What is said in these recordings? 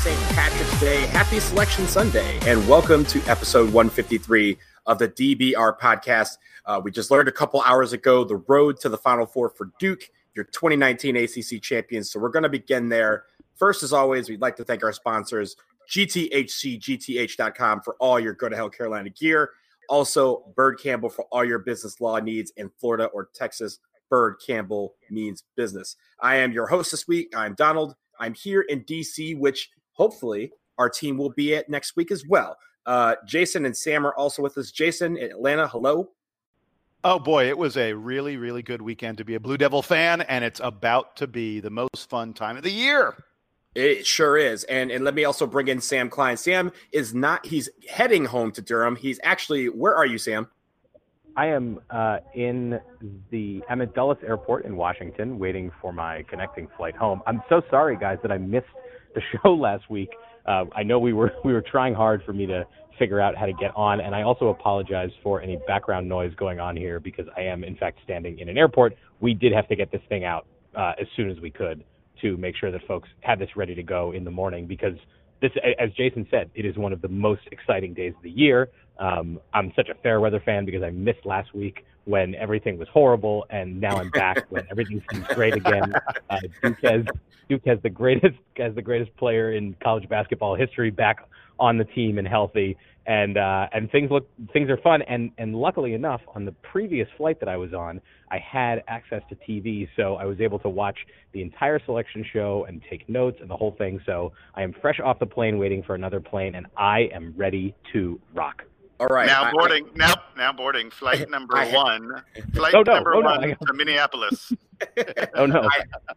St. Patrick's Day. Happy Selection Sunday, and welcome to episode 153 of the DBR podcast. We just learned a couple hours ago the road to the Final Four for Duke, your 2019 ACC champions. So we're going to begin there. First, as always, we'd like to thank our sponsors, GTHCGTH.com, for all your Go to Hell Carolina gear. Also, Byrd Campbell for all your business law needs in Florida or Texas. Byrd Campbell means business. I am your host this week. I'm Donald. I'm here in D.C., which hopefully our team will be at next week as well. Jason and Sam are also with us. Jason in Atlanta, hello. Oh, boy, it was a really, really good weekend to be a Blue Devil fan, and it's about to be the most fun time of the year. It sure is. And let me also bring in Sam Klein. Sam is not – he's heading home to Durham. He's actually – where are you, Sam? I am I'm at Dulles Airport in Washington waiting for my connecting flight home. I'm so sorry, guys, that I missed the show last week. I know we were trying hard for me to figure out how to get on, and I also apologize for any background noise going on here because I am, in fact, standing in an airport. We did have to get this thing out as soon as we could to make sure that folks had this ready to go in the morning because this, as Jason said, it is one of the most exciting days of the year. I'm such a fair weather fan because I missed last week when everything was horrible, and now I'm back when everything seems great again. Duke has the greatest player in college basketball history back on the team and healthy, and things are fun. And luckily enough, on the previous flight that I was on, I had access to TV, so I was able to watch the entire selection show and take notes and the whole thing. So I am fresh off the plane, waiting for another plane, and I am ready to rock. All right. Now boarding. Flight number one. Flight number one to Minneapolis. Oh no!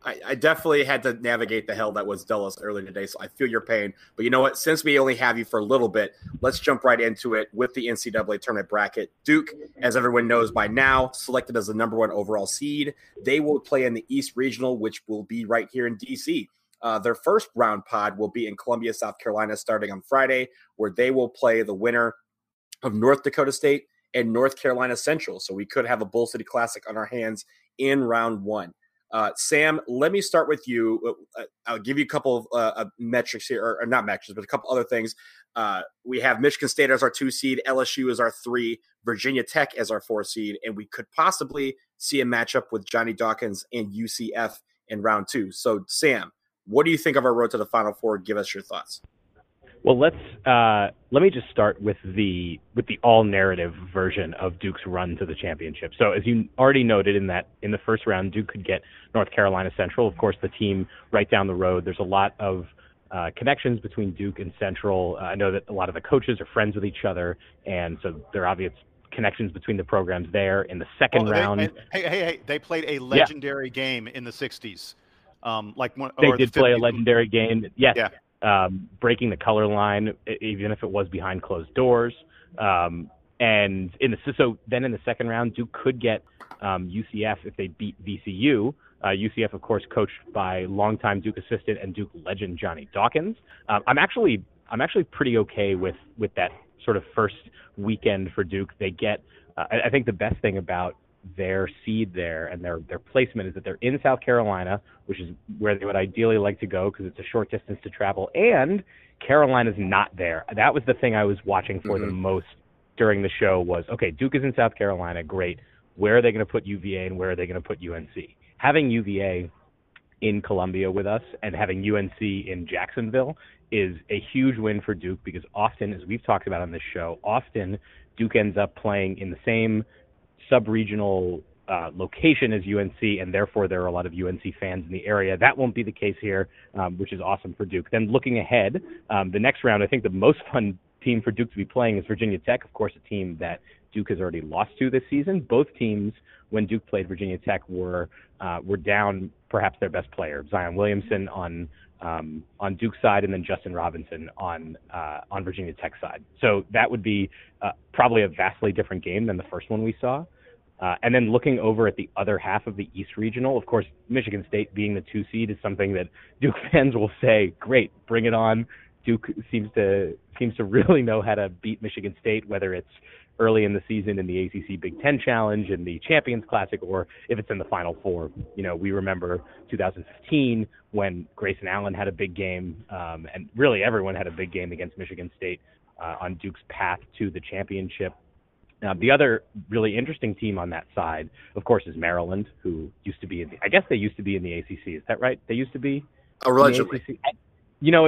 I definitely had to navigate the hell that was Dulles earlier today, so I feel your pain. But you know what? Since we only have you for a little bit, let's jump right into it with the NCAA tournament bracket. Duke, as everyone knows by now, selected as the number one overall seed. They will play in the East Regional, which will be right here in D.C. Their first round pod will be in Columbia, South Carolina, starting on Friday, where they will play the winner of North Dakota State and North Carolina Central. So we could have a Bull City Classic on our hands in round one. Sam, let me start with you. I'll give you a couple of metrics here, or not metrics, but a couple other things. We have Michigan State as our 2 seed, LSU as our 3, Virginia Tech as our 4 seed, and we could possibly see a matchup with Johnny Dawkins and UCF in round 2. So Sam, what do you think of our road to the Final Four? Give us your thoughts. Well, let me just start with the all narrative version of Duke's run to the championship. So, as you already noted, in the first round, Duke could get North Carolina Central. Of course, the team right down the road. There's a lot of connections between Duke and Central. I know that a lot of the coaches are friends with each other, and so there are obvious connections between the programs there. In the second round, they played a legendary game in the '60s. Play a legendary game. Yes. Yeah. Breaking the color line, even if it was behind closed doors. Then in the second round, Duke could get UCF if they beat VCU. UCF, of course, coached by longtime Duke assistant and Duke legend Johnny Dawkins. I'm actually pretty okay with that sort of first weekend for Duke. They get, I think the best thing about their seed there and their placement is that they're in South Carolina, which is where they would ideally like to go because it's a short distance to travel, and Carolina's not there. That was the thing I was watching for the most during the show was, okay, Duke is in South Carolina, great. Where are they going to put UVA and where are they going to put UNC? Having UVA in Columbia with us and having UNC in Jacksonville is a huge win for Duke because often, as we've talked about on this show, Duke ends up playing in the same sub-regional location as UNC, and therefore there are a lot of UNC fans in the area. That won't be the case here, which is awesome for Duke. Then looking ahead, the next round, I think the most fun team for Duke to be playing is Virginia Tech, of course, a team that Duke has already lost to this season. Both teams, when Duke played Virginia Tech, were down perhaps their best player, Zion Williamson on Duke's side, and then Justin Robinson on Virginia Tech's side. So that would be probably a vastly different game than the first one we saw. And then looking over at the other half of the East Regional, of course, Michigan State being the 2 seed is something that Duke fans will say, great, bring it on. Duke seems to really know how to beat Michigan State, whether it's early in the season in the ACC Big Ten Challenge and the Champions Classic, or if it's in the Final Four. You know, we remember 2015 when Grayson Allen had a big game, and really everyone had a big game against Michigan State on Duke's path to the championship. Now, the other really interesting team on that side, of course, is Maryland, who used to be in the, I guess they used to be in the ACC. Is that right? They used to be? Allegedly. In the ACC. You know,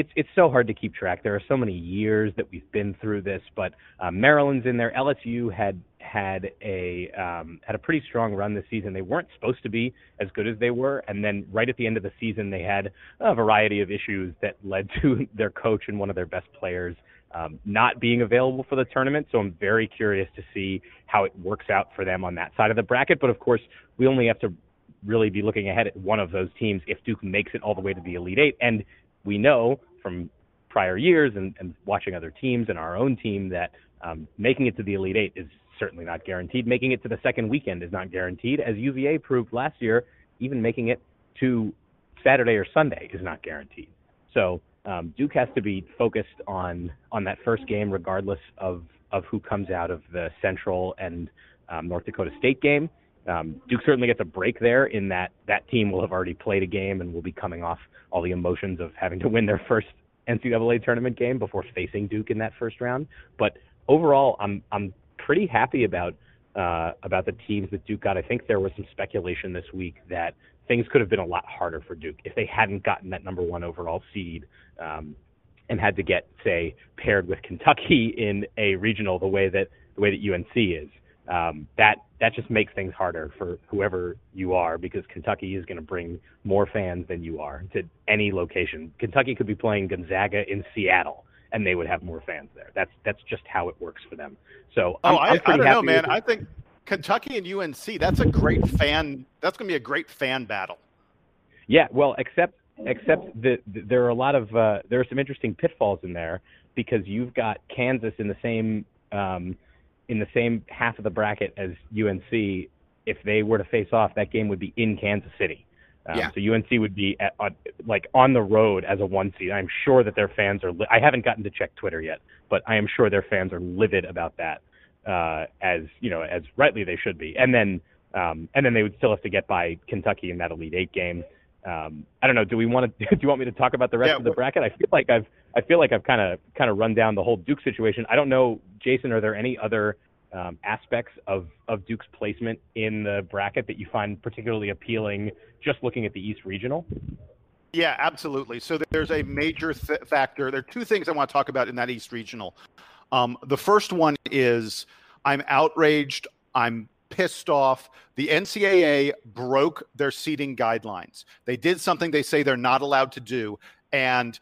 it's so hard to keep track. There are so many years that we've been through this, but Maryland's in there. LSU had a pretty strong run this season. They weren't supposed to be as good as they were, and then right at the end of the season, they had a variety of issues that led to their coach and one of their best players not being available for the tournament. So I'm very curious to see how it works out for them on that side of the bracket. But of course, we only have to really be looking ahead at one of those teams if Duke makes it all the way to the Elite Eight. And we know from prior years and watching other teams and our own team that making it to the Elite Eight is certainly not guaranteed. Making it to the second weekend is not guaranteed. As UVA proved last year, even making it to Saturday or Sunday is not guaranteed. So Duke has to be focused on that first game regardless of who comes out of the Central and North Dakota State game. Duke certainly gets a break there in that team will have already played a game and will be coming off all the emotions of having to win their first NCAA tournament game before facing Duke in that first round. But overall, I'm pretty happy about the teams that Duke got. I think there was some speculation this week that things could have been a lot harder for Duke if they hadn't gotten that number one overall seed and had to get, say, paired with Kentucky in a regional the way that UNC is. That just makes things harder for whoever you are, because Kentucky is going to bring more fans than you are to any location. Kentucky could be playing Gonzaga in Seattle, and they would have more fans there. That's just how it works for them. So I don't know, man. I think Kentucky and UNC, that's a great fan. That's going to be a great fan battle. Yeah, well, except the there are a lot of there are some interesting pitfalls in there, because you've got Kansas in the same. In the same half of the bracket as UNC. If they were to face off, that game would be in Kansas City. So UNC would be on the road as a one seed. I'm sure that their fans are I haven't gotten to check Twitter yet, but I am sure their fans are livid about that, as rightly they should be. And then they would still have to get by Kentucky in that Elite Eight game. I don't know. Do you want me to talk about the rest of the bracket? I feel like I've kind of run down the whole Duke situation. I don't know, Jason, are there any other aspects of Duke's placement in the bracket that you find particularly appealing? Just looking at the East Regional. Yeah, absolutely. So there's a major factor. There are two things I want to talk about in that East Regional. The first one is I'm outraged. I'm pissed off. The NCAA broke their seeding guidelines. They did something they say they're not allowed to do. And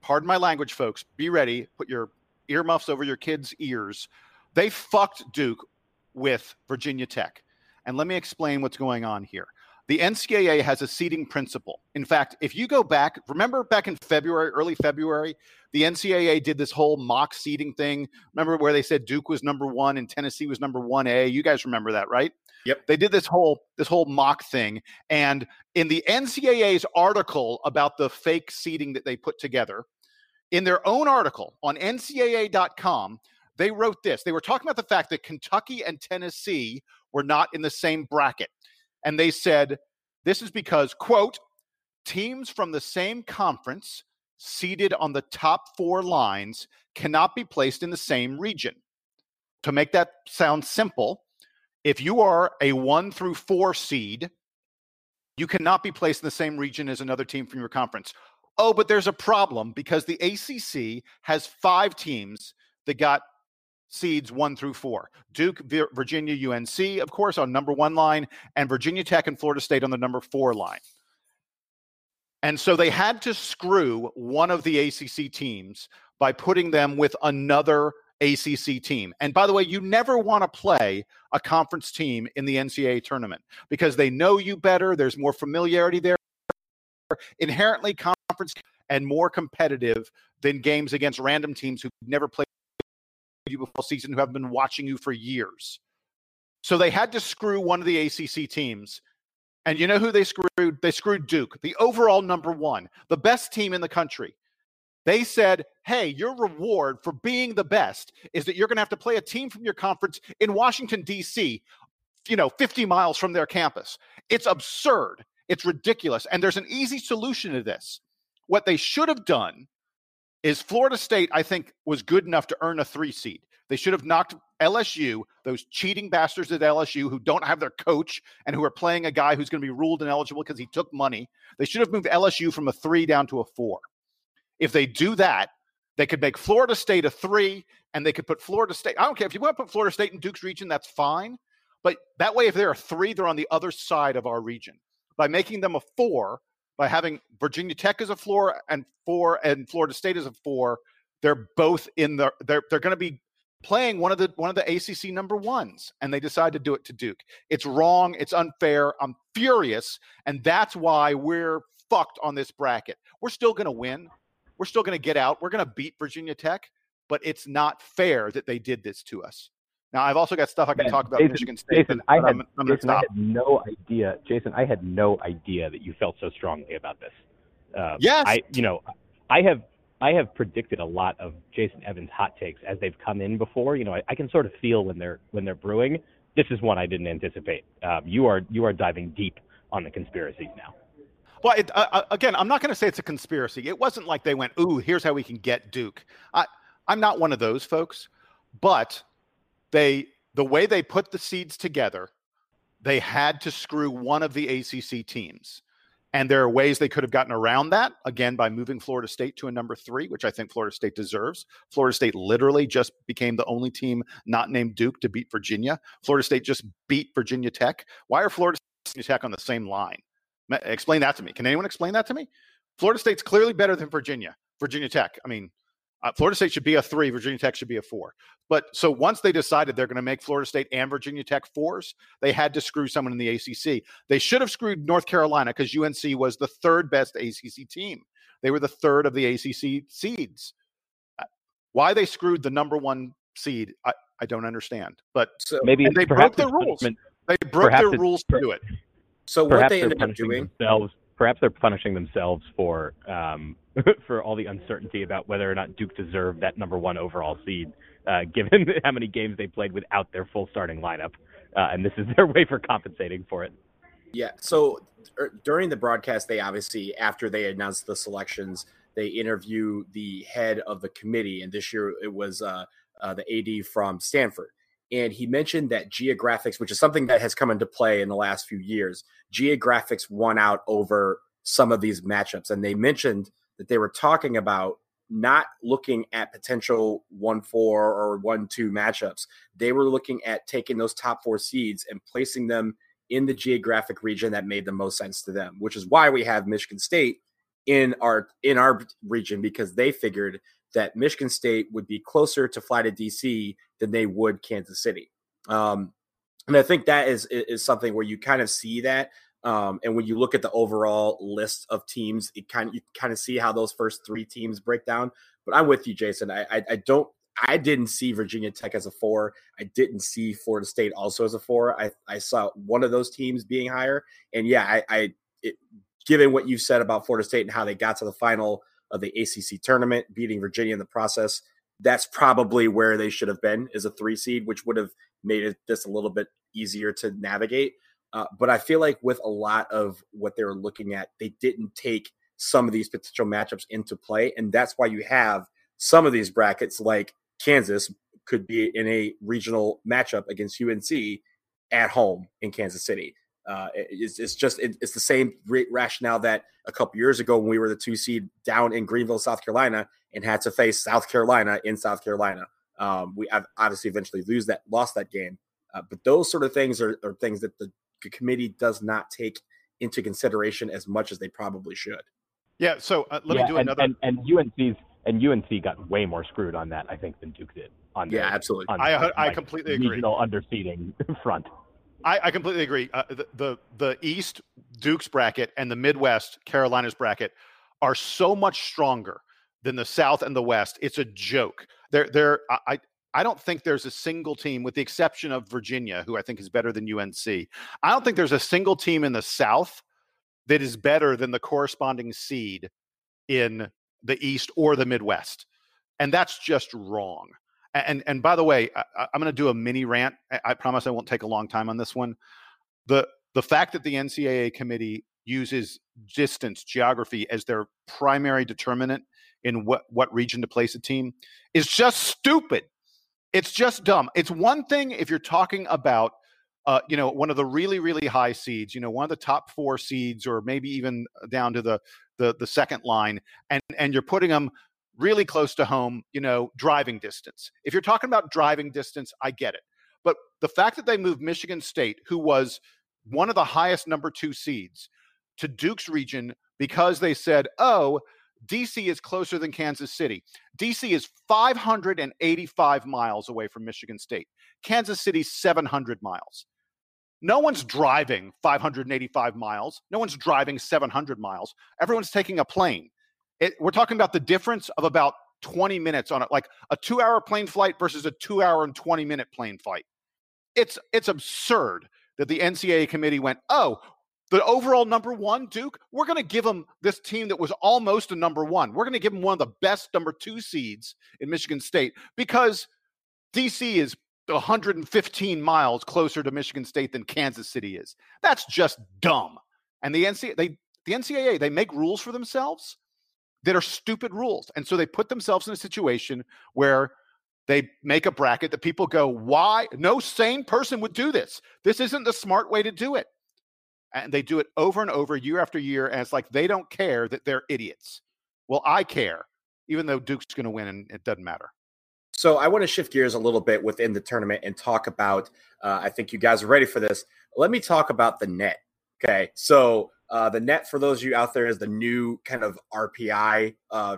pardon my language, folks, be ready. Put your earmuffs over your kids' ears. They fucked Duke with Virginia Tech. And let me explain what's going on here. The NCAA has a seeding principle. In fact, if you go back, remember back in February, early February, the NCAA did this whole mock seeding thing. Remember where they said Duke was number one and Tennessee was number 1A? You guys remember that, right? Yep. They did this whole mock thing. And in the NCAA's article about the fake seeding that they put together, in their own article on NCAA.com, they wrote this. They were talking about the fact that Kentucky and Tennessee were not in the same bracket. And they said, this is because, quote, teams from the same conference seeded on the top four lines cannot be placed in the same region. To make that sound simple, if you are a 1 through 4 seed, you cannot be placed in the same region as another team from your conference. Oh, but there's a problem, because the ACC has 5 teams that got seeds 1 through 4. Duke, Virginia, UNC, of course, on number 1 line, and Virginia Tech and Florida State on the number 4 line. And so they had to screw one of the ACC teams by putting them with another ACC team. And by the way, you never want to play a conference team in the NCAA tournament because they know you better. There's more familiarity there. Inherently conference and more competitive than games against random teams who've never played you before season, who have been watching you for years. So they had to screw one of the ACC teams. And you know who they screwed? They screwed Duke, the overall number 1, the best team in the country. They said, hey, your reward for being the best is that you're going to have to play a team from your conference in Washington, D.C., 50 miles from their campus. It's absurd. It's ridiculous. And there's an easy solution to this. What they should have done is Florida State, I think, was good enough to earn a 3 seed. They should have knocked LSU, those cheating bastards at LSU who don't have their coach and who are playing a guy who's going to be ruled ineligible because he took money. They should have moved LSU from a 3 down to a 4. If they do that, they could make Florida State a 3, and they could put Florida State – I don't care. If you want to put Florida State in Duke's region, that's fine. But that way, if they're a 3, they're on the other side of our region. By making them a 4, by having Virginia Tech as a 4 and Florida State as a 4, they're both in the – they're going to be playing one of the ACC number ones, and they decide to do it to Duke. It's wrong. It's unfair. I'm furious, and that's why we're fucked on this bracket. We're still going to win. We're still going to get out. We're going to beat Virginia Tech, but it's not fair that they did this to us. Now, I've also got stuff I can talk about Michigan State. Jason, I had no idea that you felt so strongly about this. Yes. I have predicted a lot of Jason Evans' hot takes as they've come in before. I can sort of feel when they're brewing. This is one I didn't anticipate. You are diving deep on the conspiracies now. Well, again, I'm not going to say it's a conspiracy. It wasn't like they went, ooh, here's how we can get Duke. I'm not one of those folks. But the way they put the seeds together, they had to screw one of the ACC teams. And there are ways they could have gotten around that, again, by moving Florida State to a number 3, which I think Florida State deserves. Florida State literally just became the only team not named Duke to beat Virginia. Florida State just beat Virginia Tech. Why are Florida State and Tech on the same line? Explain that to me. Can anyone explain that to me? Florida State's clearly better than Virginia Tech. I mean, Florida State should be a 3. Virginia Tech should be a 4. But so once they decided they're going to make Florida State and Virginia Tech 4s, they had to screw someone in the ACC. They should have screwed North Carolina because UNC was the 3rd best ACC team. They were the 3rd of the ACC seeds. Why they screwed the number 1 seed, I don't understand. But so, maybe they broke their rules. They broke their rules to do it. So what they ended up doing? Perhaps they're punishing themselves for all the uncertainty about whether or not Duke deserved that number 1 overall seed, given how many games they played without their full starting lineup, and this is their way for compensating for it. Yeah. So during the broadcast, they obviously, after they announced the selections, they interview the head of the committee, and this year it was the AD from Stanford. And he mentioned that geographics, which is something that has come into play in the last few years, geographics won out over some of these matchups. And they mentioned that they were talking about not looking at potential 1-4 or 1-2 matchups. They were looking at taking those top 4 seeds and placing them in the geographic region that made the most sense to them, which is why we have Michigan State in our region, because they figured that Michigan State would be closer to fly to DC than they would Kansas City. And I think that is something where you kind of see that. And when you look at the overall list of teams, you kind of see how those first 3 teams break down. But I'm with you, Jason. I didn't see Virginia Tech as a 4. I didn't see Florida State also as a 4. I saw one of those teams being higher. And yeah, given what you've said about Florida State and how they got to the final of the ACC tournament, beating Virginia in the process, that's probably where they should have been, is a 3 seed, which would have made it this a little bit easier to navigate. But I feel like with a lot of what they were looking at, they didn't take some of these potential matchups into play. And that's why you have some of these brackets, like Kansas could be in a regional matchup against UNC at home in Kansas City. It's the same rationale that a couple years ago when we were the 2 seed down in Greenville, South Carolina, and had to face South Carolina in South Carolina. We obviously eventually lost that game. But those sort of things are things that the committee does not take into consideration as much as they probably should. Yeah. So let me do another. And UNC got way more screwed on that, I think, than Duke did. Absolutely. I completely agree. Regional underseeding front. I completely agree. The East, Duke's bracket, and the Midwest, Carolina's bracket, are so much stronger than the South and the West. It's a joke. I don't think there's a single team, with the exception of Virginia, who I think is better than UNC. I don't think there's a single team in the South that is better than the corresponding seed in the East or the Midwest. And that's just wrong. And by the way, I'm going to do a mini rant. I promise I won't take a long time on this one. The fact that the NCAA committee uses distance, geography as their primary determinant in what region to place a team is just stupid. It's just dumb. It's one thing if you're talking about, one of the really, really high seeds, one of the top four seeds, or maybe even down to the second line, and you're putting them really close to home, driving distance. If you're talking about driving distance, I get it. But the fact that they moved Michigan State, who was one of the highest number 2 seeds, to Duke's region because they said, oh, DC is closer than Kansas City. DC is 585 miles away from Michigan State. Kansas City, 700 miles. No one's driving 585 miles. No one's driving 700 miles. Everyone's taking a plane. We're talking about the difference of about 20 minutes on it, like a 2-hour plane flight versus a 2-hour and 20-minute plane flight. It's absurd that the NCAA committee went, oh, the overall number 1, Duke, we're going to give them this team that was almost a number 1. We're going to give them one of the best number 2 seeds in Michigan State because DC is 115 miles closer to Michigan State than Kansas City is. That's just dumb. And the NCAA, they make rules for themselves that are stupid rules. And so they put themselves in a situation where they make a bracket that people go, why? No sane person would do this. This isn't the smart way to do it. And they do it over and over, year after year. And it's like, they don't care that they're idiots. Well, I care, even though Duke's going to win and it doesn't matter. So I want to shift gears a little bit within the tournament and talk about, I think you guys are ready for this. Let me talk about the net. Okay. So the net, for those of you out there, is the new kind of RPI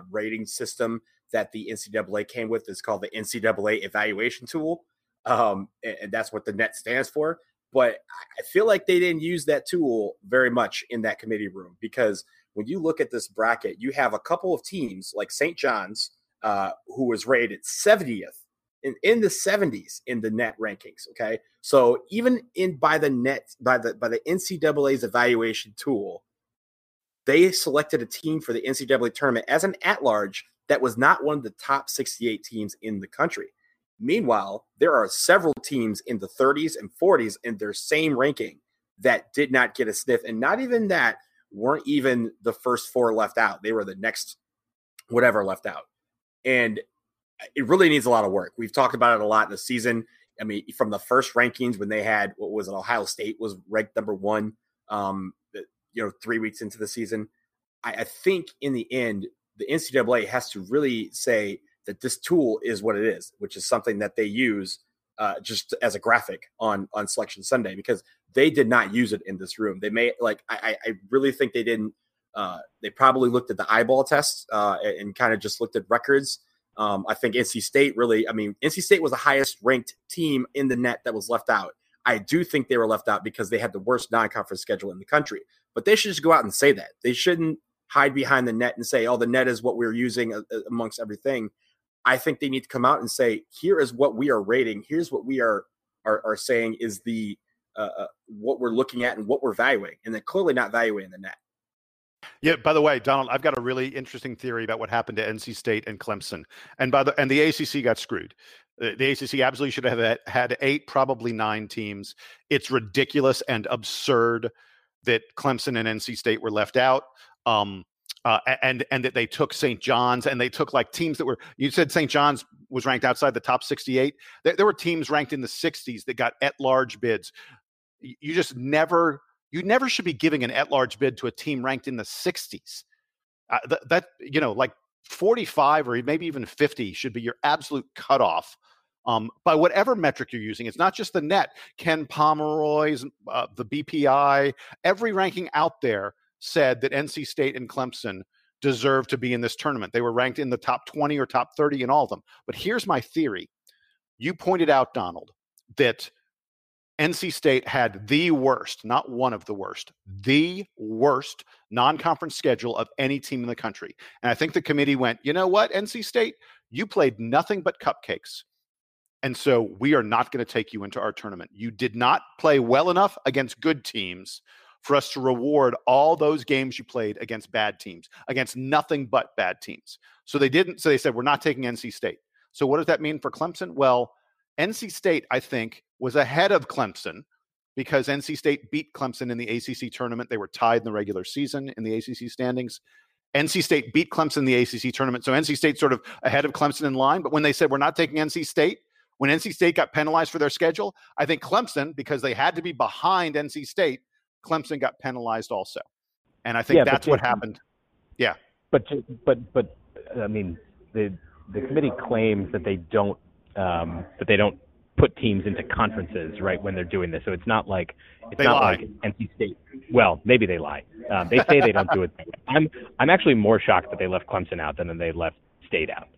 rating system that the NCAA came with. It's called the NCAA evaluation tool. And that's what the net stands for. But I feel like they didn't use that tool very much in that committee room, because when you look at this bracket, you have a couple of teams like St. John's, who was rated 70th in the 70s in the net rankings. Okay. So even by the NCAA's evaluation tool, they selected a team for the NCAA tournament as an at-large that was not one of the top 68 teams in the country. Meanwhile, there are several teams in the 30s and 40s in their same ranking that did not get a sniff. And not even that, weren't even the first 4 left out. They were the next whatever left out. And it really needs a lot of work. We've talked about it a lot this season. I mean, from the first rankings when they had, what was it, Ohio State was ranked number 1, 3 weeks into the season. I think in the end, the NCAA has to really say that this tool is what it is, which is something that they use just as a graphic on Selection Sunday, because they did not use it in this room. They may, like, I really think they didn't. They probably looked at the eyeball test and kind of just looked at records. I think NC State was the highest ranked team in the net that was left out. I do think they were left out because they had the worst non-conference schedule in the country, but they should just go out and say that. They shouldn't hide behind the net and say, oh, the net is what we're using amongst everything. I think they need to come out and say, here is what we are rating. Here's what we are saying is the what we're looking at and what we're valuing, and they're clearly not valuing the net. Yeah. By the way, Donald, I've got a really interesting theory about what happened to NC State and Clemson, and the ACC got screwed. The ACC absolutely should have had 8, probably 9 teams. It's ridiculous and absurd that Clemson and NC State were left out. And that they took St. John's, and they took like teams that were, you said St. John's was ranked outside the top 68. There were teams ranked in the 60s that got at-large bids. You never should be giving an at-large bid to a team ranked in the 60s. Like 45 or maybe even 50 should be your absolute cutoff. By whatever metric you're using, it's not just the net. Ken Pomeroy's, the BPI, every ranking out there said that NC State and Clemson deserved to be in this tournament. They were ranked in the top 20 or top 30 in all of them. But here's my theory. You pointed out, Donald, that NC State had the worst, not one of the worst non-conference schedule of any team in the country. And I think the committee went, you know what, NC State, you played nothing but cupcakes. And so we are not going to take you into our tournament. You did not play well enough against good teams for us to reward all those games you played against bad teams, against nothing but bad teams. So they didn't. So they said, we're not taking NC State. So what does that mean for Clemson? Well, NC State, I think, was ahead of Clemson because NC State beat Clemson in the ACC tournament. They were tied in the regular season in the ACC standings. NC State beat Clemson in the ACC tournament. So NC State sort of ahead of Clemson in line. But when they said, we're not taking NC State, when NC State got penalized for their schedule, I think Clemson, because they had to be behind NC State, Clemson got penalized also. And I think that's what happened. Yeah. But I mean, the committee claims that they don't put teams into conferences, right, when they're doing this. So it's not like like NC State. Well, maybe they lie. They say they don't do it. I'm actually more shocked that they left Clemson out than they left State out.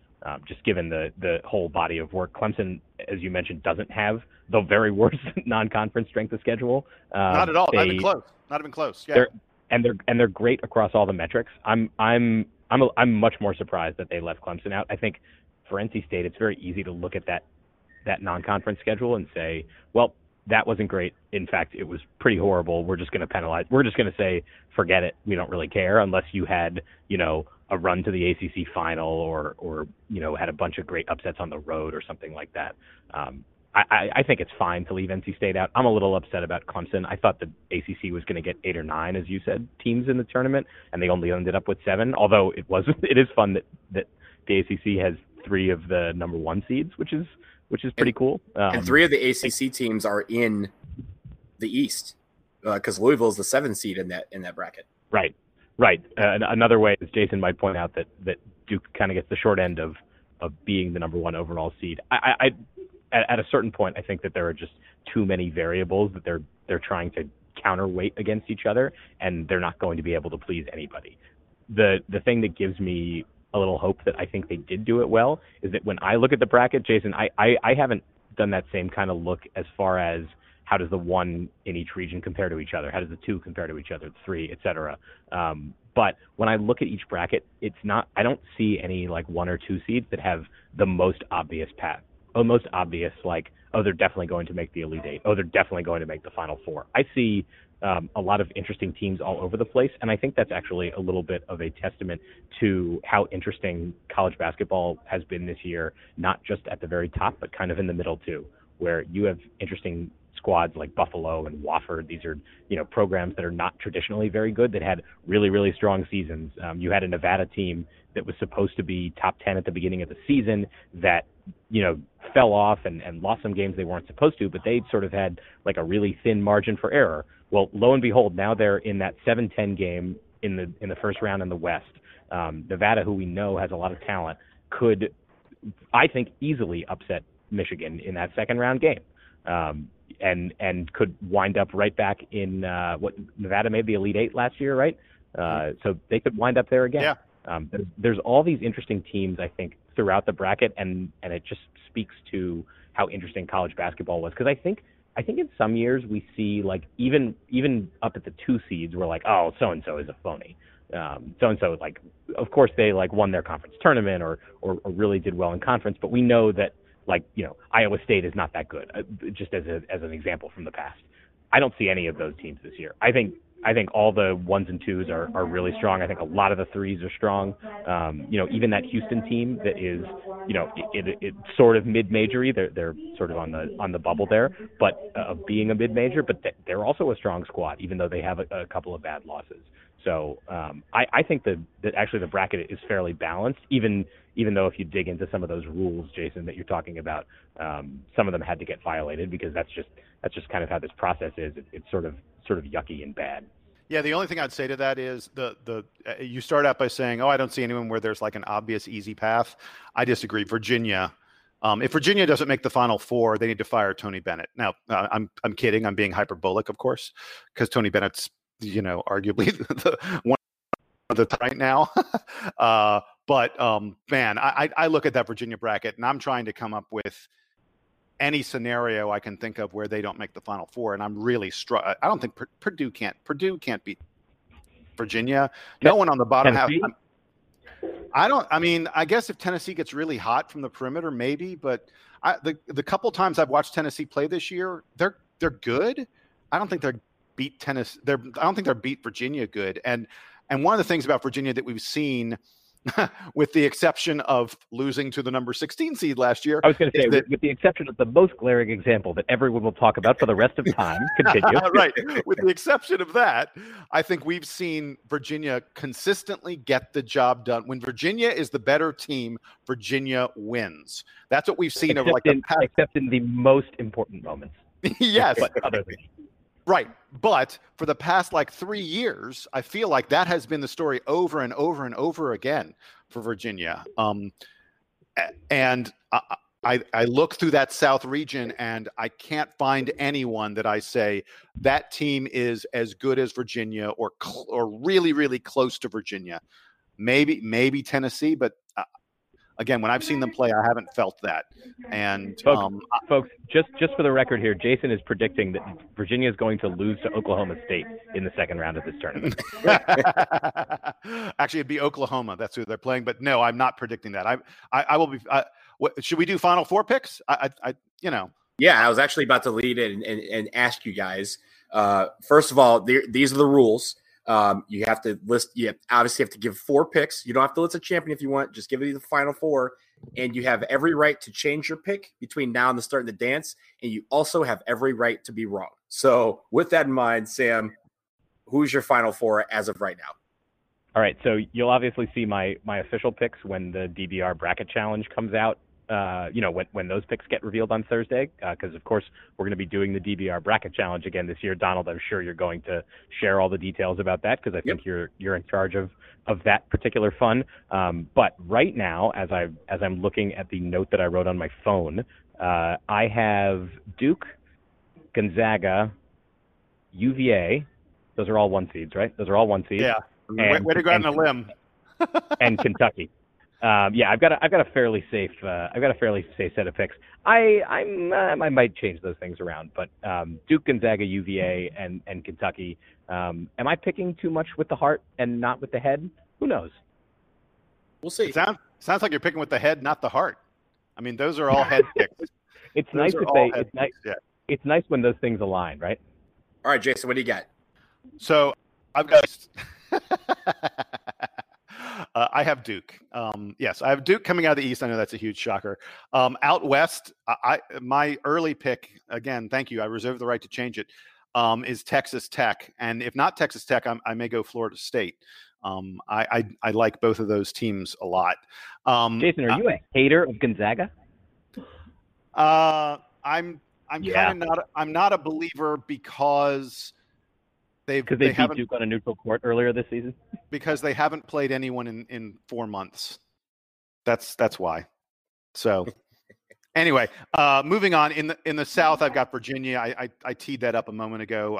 Just given the whole body of work, Clemson, as you mentioned, doesn't have the very worst non-conference strength of schedule. Not at all. Not even close. Not even close. Yeah. They're great across all the metrics. I'm much more surprised that they left Clemson out. I think for NC State, it's very easy to look at that non-conference schedule and say, well, that wasn't great. In fact, it was pretty horrible. We're just going to penalize. We're just going to say, forget it. We don't really care unless you had, a run to the ACC final or had a bunch of great upsets on the road or something like that. I think it's fine to leave NC State out. I'm a little upset about Clemson. I thought the ACC was going to get 8 or 9, as you said, teams in the tournament, and they only ended up with 7, although it is fun that the ACC has 3 of the number 1 seeds, which is pretty cool. And 3 of the ACC teams are in the East because Louisville is the 7th seed in that bracket. Right. Another way is Jason might point out that Duke kind of gets the short end of being the number 1 overall seed. At a certain point, I think that there are just too many variables that they're trying to counterweight against each other, and they're not going to be able to please anybody. The thing that gives me a little hope that I think they did do it well is that when I look at the bracket, Jason, I haven't done that same kind of look as far as how does the 1 in each region compare to each other? How does the 2 compare to each other, the 3, et cetera? But when I look at each bracket, I don't see any 1 or 2 seeds that have the most obvious path. Most obvious, they're definitely going to make the Elite Eight. Oh, they're definitely going to make the Final Four. I see a lot of interesting teams all over the place, and I think that's actually a little bit of a testament to how interesting college basketball has been this year, not just at the very top, but kind of in the middle too, where you have interesting squads like Buffalo and Wofford. These are, programs that are not traditionally very good that had really, really strong seasons. You had a Nevada team that was supposed to be top 10 at the beginning of the season that, fell off and lost some games they weren't supposed to, but they sort of had a really thin margin for error. Well, lo and behold, now they're in that 7-10 game in the first round in the West. Nevada, who we know has a lot of talent, could, I think, easily upset Michigan in that second round game. And could wind up right back in Nevada made the Elite Eight last year, right? So they could wind up there again. Yeah. There's all these interesting teams, I think, throughout the bracket, and it just speaks to how interesting college basketball was. Because I think in some years we see even up at the 2 seeds, we're like, oh, so and so is a phony. So and so of course they won their conference tournament or really did well in conference, but we know that. Iowa State is not that good, just as an example from the past. I don't see any of those teams this year. I think all the 1s and 2s are really strong. I think a lot of the 3s are strong. Even that Houston team that is, it's sort of mid-majory. They're sort of on the bubble there, but being a mid-major, but they're also a strong squad, even though they have a couple of bad losses. So I think that actually the bracket is fairly balanced, even though if you dig into some of those rules, Jason, that you're talking about, some of them had to get violated because that's just kind of how this process is. It's sort of yucky and bad. Yeah, the only thing I'd say to that is the you start out by saying, oh, I don't see anyone where there's an obvious easy path. I disagree. Virginia. If Virginia doesn't make the Final Four, they need to fire Tony Bennett. Now, I'm kidding. I'm being hyperbolic, of course, because Tony Bennett's arguably the one of the right now. Man, I look at that Virginia bracket, and I'm trying to come up with any scenario I can think of where they don't make the Final Four, and I'm really struck. I don't think Purdue can't beat Virginia. No one on the bottom half. I guess if Tennessee gets really hot from the perimeter, maybe. But the couple times I've watched Tennessee play this year, they're good. I don't think they're beat Tennessee. I don't think they're beat Virginia good. And one of the things about Virginia that we've seen, with the exception of losing to the number 16 seed last year. I was going to say, with the exception of the most glaring example that everyone will talk about for the rest of time. Continue. Right. With the exception of that, I think we've seen Virginia consistently get the job done. When Virginia is the better team, Virginia wins. That's what we've seen except in the most important moments. Yes. But other things. Right. But for the past 3 years, I feel like that has been the story over and over and over again for Virginia. And I look through that South region and I can't find anyone that I say that team is as good as Virginia or really, really close to Virginia. Maybe Tennessee, but again, when I've seen them play, I haven't felt that. And folks, just for the record here, Jason is predicting that Virginia is going to lose to Oklahoma State in the second round of this tournament. Actually, it'd be Oklahoma. That's who they're playing. But no, I'm not predicting that. I will be. Should we do Final Four picks? Yeah, I was actually about to lead in and ask you guys. First of all, these are the rules. You have to list. You obviously have to give 4 picks. You don't have to list a champion if you want. Just give it the final 4, and you have every right to change your pick between now and the start of the dance. And you also have every right to be wrong. So, with that in mind, Sam, who's your final 4 as of right now? All right. So you'll obviously see my official picks when the DBR bracket challenge comes out. When those picks get revealed on Thursday, because, of course, we're going to be doing the DBR bracket challenge again this year. Donald, I'm sure you're going to share all the details about that, because I think you're in charge of that particular fun. But right now, as I'm looking at the note that I wrote on my phone, I have Duke, Gonzaga, UVA. Those are all one seeds, right? Those are all one seeds. Yeah. Way to go out on a limb. And Kentucky. I've got a fairly safe set of picks. I might change those things around, but Duke, Gonzaga, UVA, and Kentucky. Am I picking too much with the heart and not with the head? Who knows? We'll see. It sounds like you're picking with the head, not the heart. I mean, those are all head picks. It's nice when those things align, right? All right, Jason, what do you got? So I've got. I have Duke. Yes, I have Duke coming out of the East. I know that's a huge shocker. Out West, my early pick, again, thank you. I reserve the right to change it, is Texas Tech. And if not Texas Tech, I may go Florida State. I like both of those teams a lot. Jason, are you a hater of Gonzaga? I'm not a believer because – because they beat Duke on a neutral court earlier this season? Because they haven't played anyone in 4 months. That's why. So anyway, moving on. In the South, I've got Virginia. I teed that up a moment ago.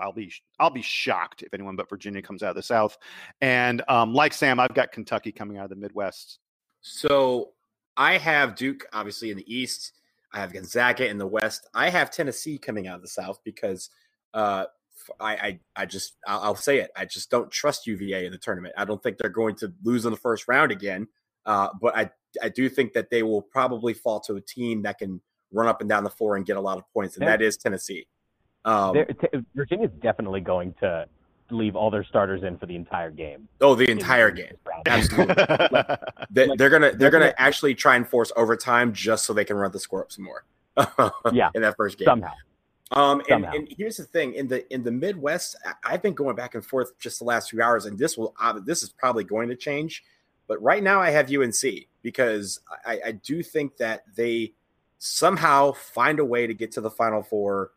I'll be shocked if anyone but Virginia comes out of the South. And like Sam, I've got Kentucky coming out of the Midwest. So I have Duke, obviously, in the East. I have Gonzaga in the West. I have Tennessee coming out of the South because I'll say it. I just don't trust UVA in the tournament. I don't think they're going to lose in the first round again. But I do think that they will probably fall to a team that can run up and down the floor and get a lot of points, and that is Tennessee. Virginia's definitely going to leave all their starters in for the entire game. Oh, the entire game. Absolutely. They're gonna actually try and force overtime just so they can run the score up some more. Yeah, in that first game somehow. And here's the thing, in the Midwest, I've been going back and forth just the last few hours, and this is probably going to change, but right now I have UNC because I do think that they somehow find a way to get to the Final Four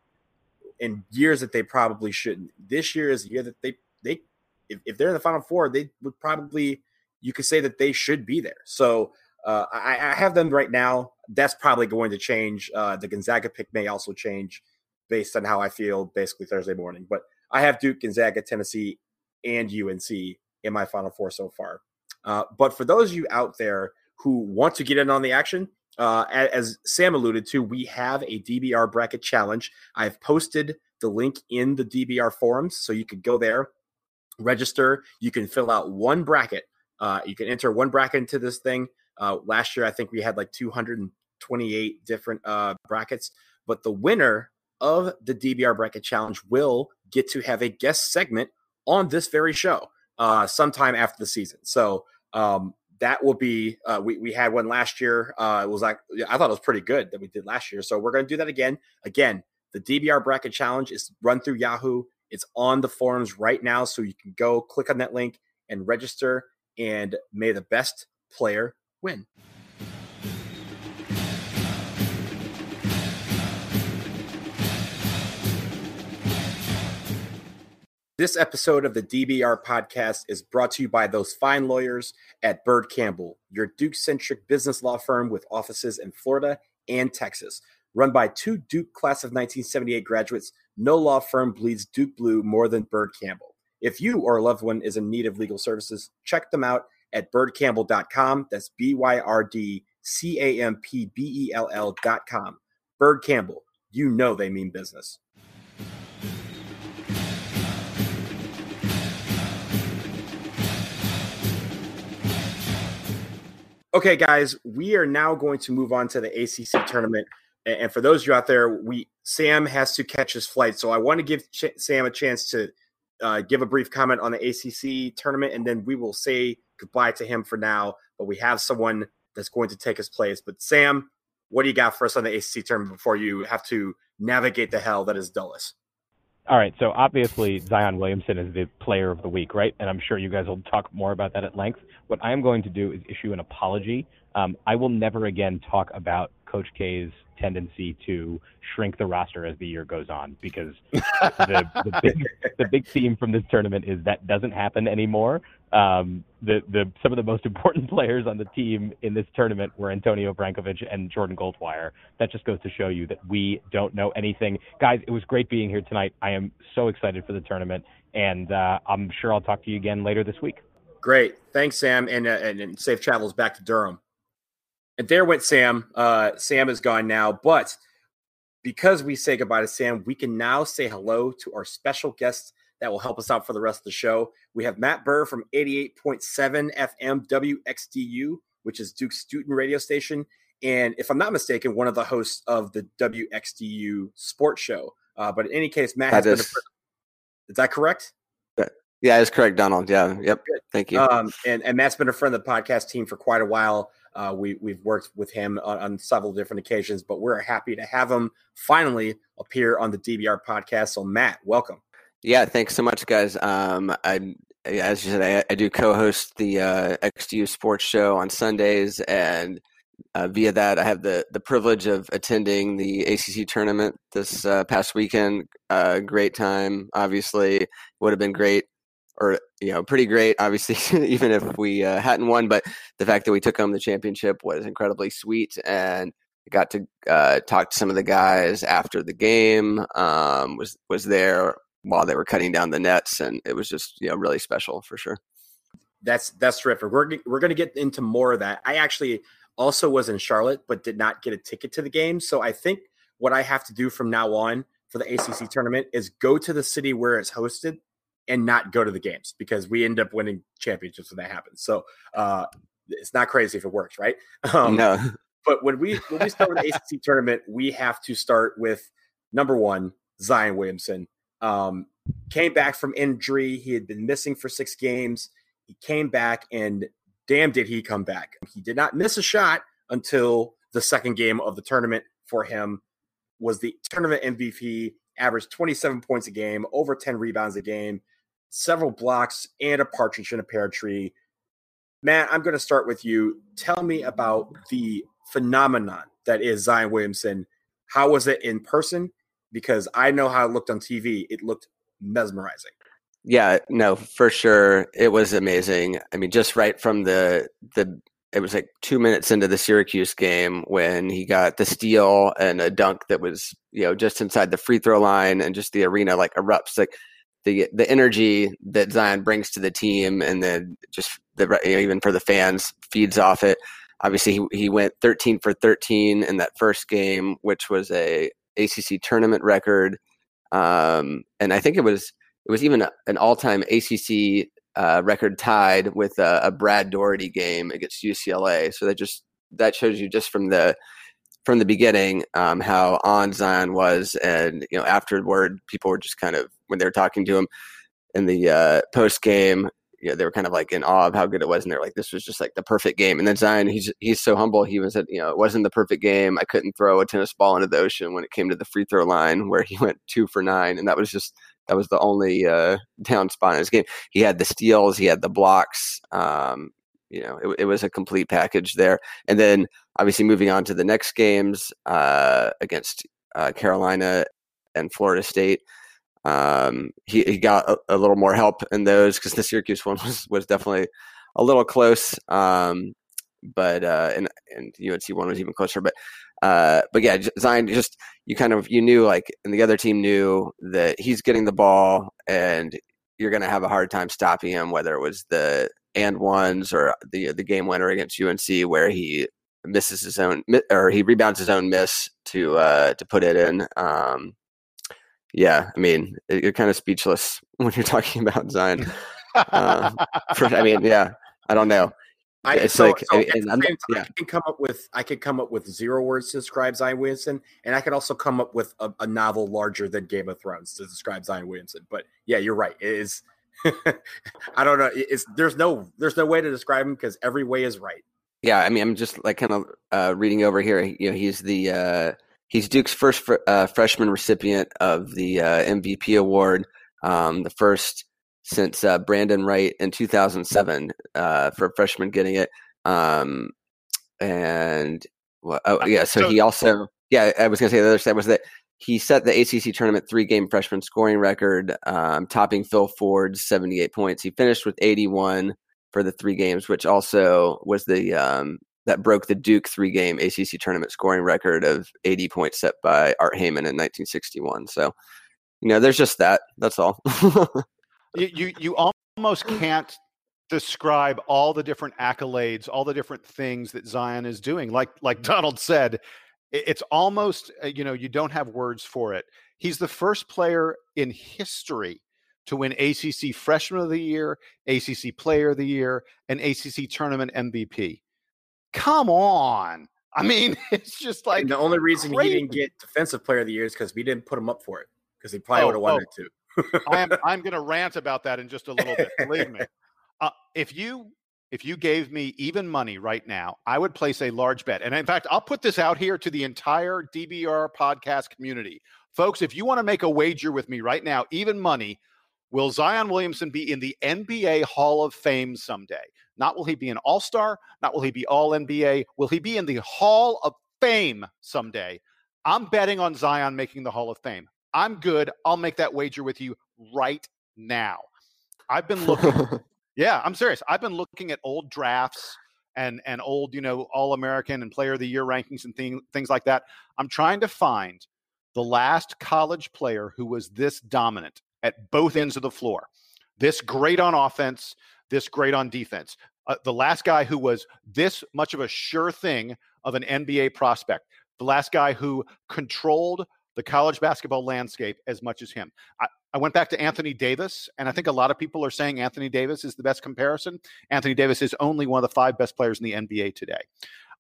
in years that they probably shouldn't. This year is a year that if they're in the Final Four, they would probably, you could say that they should be there. So I have them right now. That's probably going to change. The Gonzaga pick may also change, based on how I feel basically Thursday morning. But I have Duke, Gonzaga, Tennessee, and UNC in my Final Four so far. But for those of you out there who want to get in on the action, as Sam alluded to, we have a DBR bracket challenge. I've posted the link in the DBR forums, so you could go there, register. You can fill out one bracket. You can enter one bracket into this thing. Last year, I think we had 228 different brackets. But the winner of the DBR Bracket Challenge will get to have a guest segment on this very show sometime after the season. So that will be we had one last year. It was like, I thought it was pretty good that we did last year. So we're going to do that again. Again, the DBR Bracket Challenge is run through Yahoo. It's on the forums right now. So you can go click on that link and register, and may the best player win. This episode of the DBR podcast is brought to you by those fine lawyers at Byrd Campbell, your Duke-centric business law firm with offices in Florida and Texas. Run by two Duke class of 1978 graduates, no law firm bleeds Duke blue more than Byrd Campbell. If you or a loved one is in need of legal services, check them out at byrdcampbell.com. That's BYRDCAMPBELL.com. Byrd Campbell, you know they mean business. Okay, guys, we are now going to move on to the ACC tournament. And for those of you out there, Sam has to catch his flight. So I want to give Sam a chance to give a brief comment on the ACC tournament, and then we will say goodbye to him for now. But we have someone that's going to take his place. But Sam, what do you got for us on the ACC tournament before you have to navigate the hell that is Dulles? All right, so obviously Zion Williamson is the player of the week, right? And I'm sure you guys will talk more about that at length. What I'm going to do is issue an apology. I will never again talk about Coach K's tendency to shrink the roster as the year goes on, because the big theme from this tournament is that doesn't happen anymore. Some of the most important players on the team in this tournament were Antonio Vrankovic and Jordan Goldwire. That just goes to show you that we don't know anything. Guys, it was great being here tonight. I am so excited for the tournament, and I'm sure I'll talk to you again later this week. Great. Thanks, Sam, and safe travels back to Durham. And there went Sam. Sam is gone now, but because we say goodbye to Sam, we can now say hello to our special guest that will help us out for the rest of the show. We have Matt Burr from 88.7 FM WXDU, which is Duke's student radio station. And if I'm not mistaken, one of the hosts of the WXDU sports show. But in any case, Matt has been is that correct? Yeah, that's correct, Donald. Yeah. Yep. Good. Thank you. And Matt's been a friend of the podcast team for quite a while. We've worked with him on several different occasions, but we're happy to have him finally appear on the DBR podcast. So Matt, welcome. Yeah, thanks so much, guys. As you said, I do co-host the XDU sports show on Sundays, and via that, I have the privilege of attending the ACC tournament this past weekend. Great time, obviously. Would have been great, or pretty great, obviously, even if we hadn't won. But the fact that we took home the championship was incredibly sweet, and got to talk to some of the guys after the game. Was there while they were cutting down the nets, and it was just, really special for sure. That's terrific. We're going to get into more of that. I actually also was in Charlotte, but did not get a ticket to the game. So I think what I have to do from now on for the ACC tournament is go to the city where it's hosted and not go to the games, because we end up winning championships when that happens. So it's not crazy if it works, right? No. But when we start with the ACC tournament, we have to start with number one, Zion Williamson. Came back from injury. He had been missing for 6 games. He came back, and damn, did he come back. He did not miss a shot until the second game of the tournament. For him, was the tournament MVP, averaged 27 points a game, over 10 rebounds a game, several blocks, and a partridge in a pear tree. Matt, I'm going to start with you. Tell me about the phenomenon that is Zion Williamson. How was it in person? Because I know how it looked on TV. It looked mesmerizing. Yeah, no, for sure. It was amazing. I mean, just right from it was like 2 minutes into the Syracuse game when he got the steal and a dunk that was, just inside the free throw line, and just the arena like erupts, like the energy that Zion brings to the team, and then just even for the fans feeds off it. Obviously he went 13 for 13 in that first game, which was a ACC tournament record, and I think it was even an all-time ACC record tied with a Brad Doherty game against UCLA. So that shows you just from the from the beginning, how on Zion was, and afterward, people were just kind of, when they were talking to him in the post game, they were kind of like in awe of how good it was, and they're like, "This was just like the perfect game." And then Zion, he's so humble. He was at, it wasn't the perfect game. I couldn't throw a tennis ball into the ocean when it came to the free throw line, where he went 2 for 9, and that was the only down spot in his game. He had the steals, he had the blocks. It was a complete package there. And then obviously moving on to the next games against Carolina and Florida State. He got a little more help in those, because the Syracuse one was definitely a little close. But UNC one was even closer. But yeah, Zion, just you knew, like, and the other team knew that he's getting the ball and you're going to have a hard time stopping him, whether it was the and ones or the game winner against UNC, where he misses his own, or he rebounds his own miss to put it in. Yeah, I mean, you're kind of speechless when you're talking about Zion. I don't know. I could come up with 0 words to describe Zion Williamson, and I could also come up with a novel larger than Game of Thrones to describe Zion Williamson. But yeah, you're right. It is. I don't know. There's no way to describe him, because every way is right. Yeah, I mean, I'm just like kind of reading over here. He's Duke's first freshman recipient of the MVP award, the first since Brandon Wright in 2007 for a freshman getting it. He also, I was gonna say the other side was that he set the ACC tournament 3-game freshman scoring record, topping Phil Ford's 78 points. He finished with 81 for the 3 games, which also was the that broke the Duke 3-game ACC tournament scoring record of 80 points set by Art Heyman in 1961. So, there's just that. That's all. You almost can't describe all the different accolades, all the different things that Zion is doing. Like Donald said, it's almost, you don't have words for it. He's the first player in history to win ACC Freshman of the Year, ACC Player of the Year, and ACC Tournament MVP. Come on. I mean, it's just like, and the only reason he didn't get Defensive Player of the Year is because we didn't put him up for it, because he probably would have wanted to. I'm going to rant about that in just a little bit. Believe me. If you gave me even money right now, I would place a large bet. And in fact, I'll put this out here to the entire DBR podcast community. Folks, if you want to make a wager with me right now, even money, will Zion Williamson be in the NBA Hall of Fame someday? Not will he be an all-star, not will he be all-NBA, will he be in the Hall of Fame someday? I'm betting on Zion making the Hall of Fame. I'm good. I'll make that wager with you right now. I've been looking... Yeah, I'm serious. I've been looking at old drafts and old, All-American and Player of the Year rankings and things like that. I'm trying to find the last college player who was this dominant at both ends of the floor, this great on offense, this great on defense. The last guy who was this much of a sure thing of an NBA prospect, the last guy who controlled the college basketball landscape as much as him. I went back to Anthony Davis, and I think a lot of people are saying Anthony Davis is the best comparison. Anthony Davis is only one of the 5 best players in the NBA today.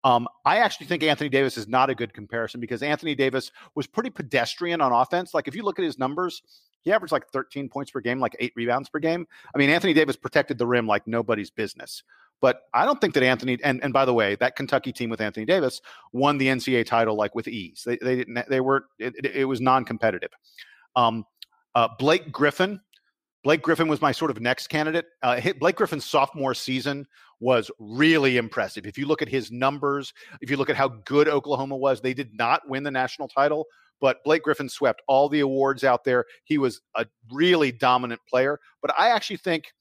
I actually think Anthony Davis is not a good comparison, because Anthony Davis was pretty pedestrian on offense. Like, if you look at his numbers, he averaged like 13 points per game, like 8 rebounds per game. I mean, Anthony Davis protected the rim like nobody's business. But I don't think that and by the way, that Kentucky team with Anthony Davis won the NCAA title like with ease. It was non-competitive. Blake Griffin. Blake Griffin was my sort of next candidate. Blake Griffin's sophomore season was really impressive. If you look at his numbers, if you look at how good Oklahoma was, they did not win the national title, but Blake Griffin swept all the awards out there. He was a really dominant player. But I actually think,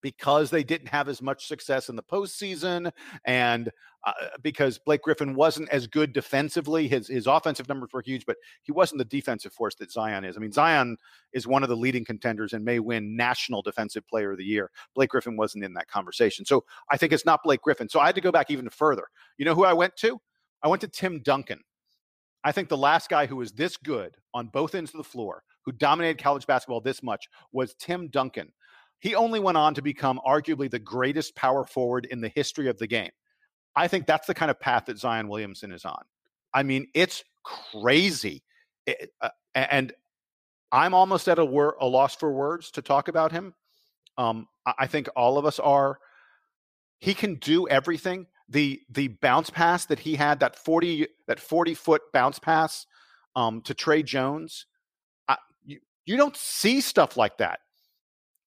because they didn't have as much success in the postseason, and because Blake Griffin wasn't as good defensively, his offensive numbers were huge, but he wasn't the defensive force that Zion is. I mean, Zion is one of the leading contenders and may win National Defensive Player of the Year. Blake Griffin wasn't in that conversation. So I think it's not Blake Griffin. So I had to go back even further. You know who I went to? I went to Tim Duncan. I think the last guy who was this good on both ends of the floor, who dominated college basketball this much, was Tim Duncan. He only went on to become arguably the greatest power forward in the history of the game. I think that's the kind of path that Zion Williamson is on. I mean, it's crazy. And I'm almost at a loss for words to talk about him. I think all of us are. He can do everything. The bounce pass that he had, that 40-foot bounce pass to Trey Jones, you don't see stuff like that.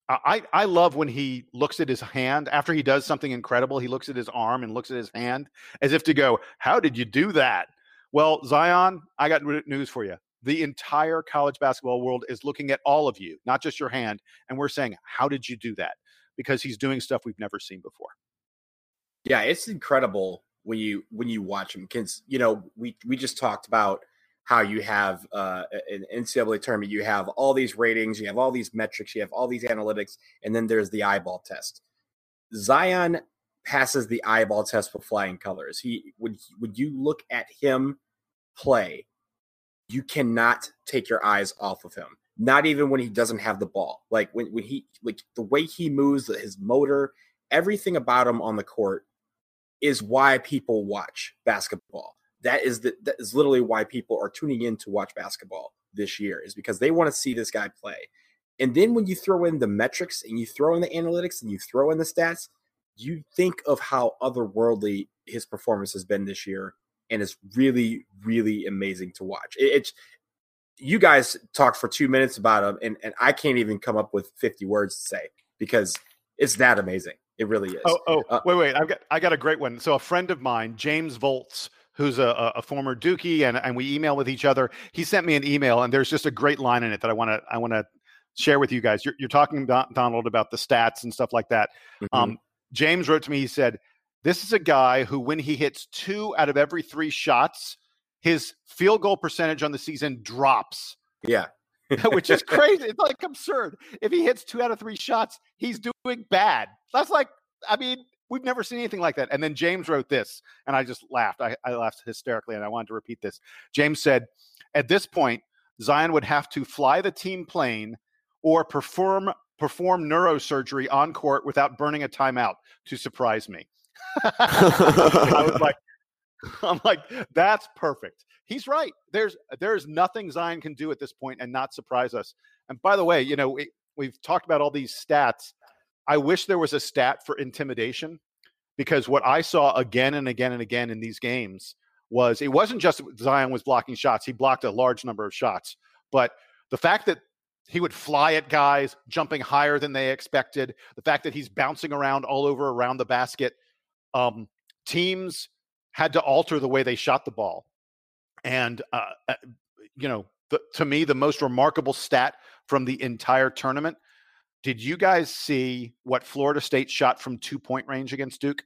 I love when he looks at his hand. After he does something incredible, he looks at his arm and looks at his hand as if to go, how did you do that? Well, Zion, I got news for you. The entire college basketball world is looking at all of you, not just your hand, and we're saying, how did you do that? Because he's doing stuff we've never seen before. Yeah, it's incredible when you watch him. Because, you know, we just talked about how you have an NCAA tournament, you have all these ratings, you have all these metrics, you have all these analytics, and then there's the eyeball test. Zion passes the eyeball test with flying colors. He would you look at him play, you cannot take your eyes off of him. Not even when he doesn't have the ball. Like when he, like the way he moves, his motor, everything about him on the court is why people watch basketball. That is literally why people are tuning in to watch basketball this year, is because they want to see this guy play. And then when you throw in the metrics and you throw in the analytics and you throw in the stats, you think of how otherworldly his performance has been this year. And it's really, really amazing to watch. It's you guys talked for 2 minutes about him, and I can't even come up with 50 words to say because it's that amazing. It really is. Wait. I got a great one. So a friend of mine, James Volts, who's a former Dookie, and we email with each other. He sent me an email, and there's just a great line in it that I want to share with you guys. You're talking, Donald, about the stats and stuff like that. Mm-hmm. James wrote to me. He said, this is a guy who, when he hits 2 out of every 3 shots, his field goal percentage on the season drops. Yeah. Which is crazy. It's like absurd. If he hits 2 out of 3 shots, he's doing bad. That's like, I mean, we've never seen anything like that. And then James wrote this, and I just laughed. I laughed hysterically, and I wanted to repeat this. James said, at this point, Zion would have to fly the team plane or perform neurosurgery on court without burning a timeout to surprise me. I was like, that's perfect. He's right. There's nothing Zion can do at this point and not surprise us. And by the way, you know, we've talked about all these stats. I wish there was a stat for intimidation, because what I saw again and again and again in these games was, it wasn't just Zion was blocking shots. He blocked a large number of shots, but the fact that he would fly at guys, jumping higher than they expected, the fact that he's bouncing around all over around the basket, teams had to alter the way they shot the ball. And, you know, to me, the most remarkable stat from the entire tournament, did you guys see what Florida State shot from 2-point range against Duke?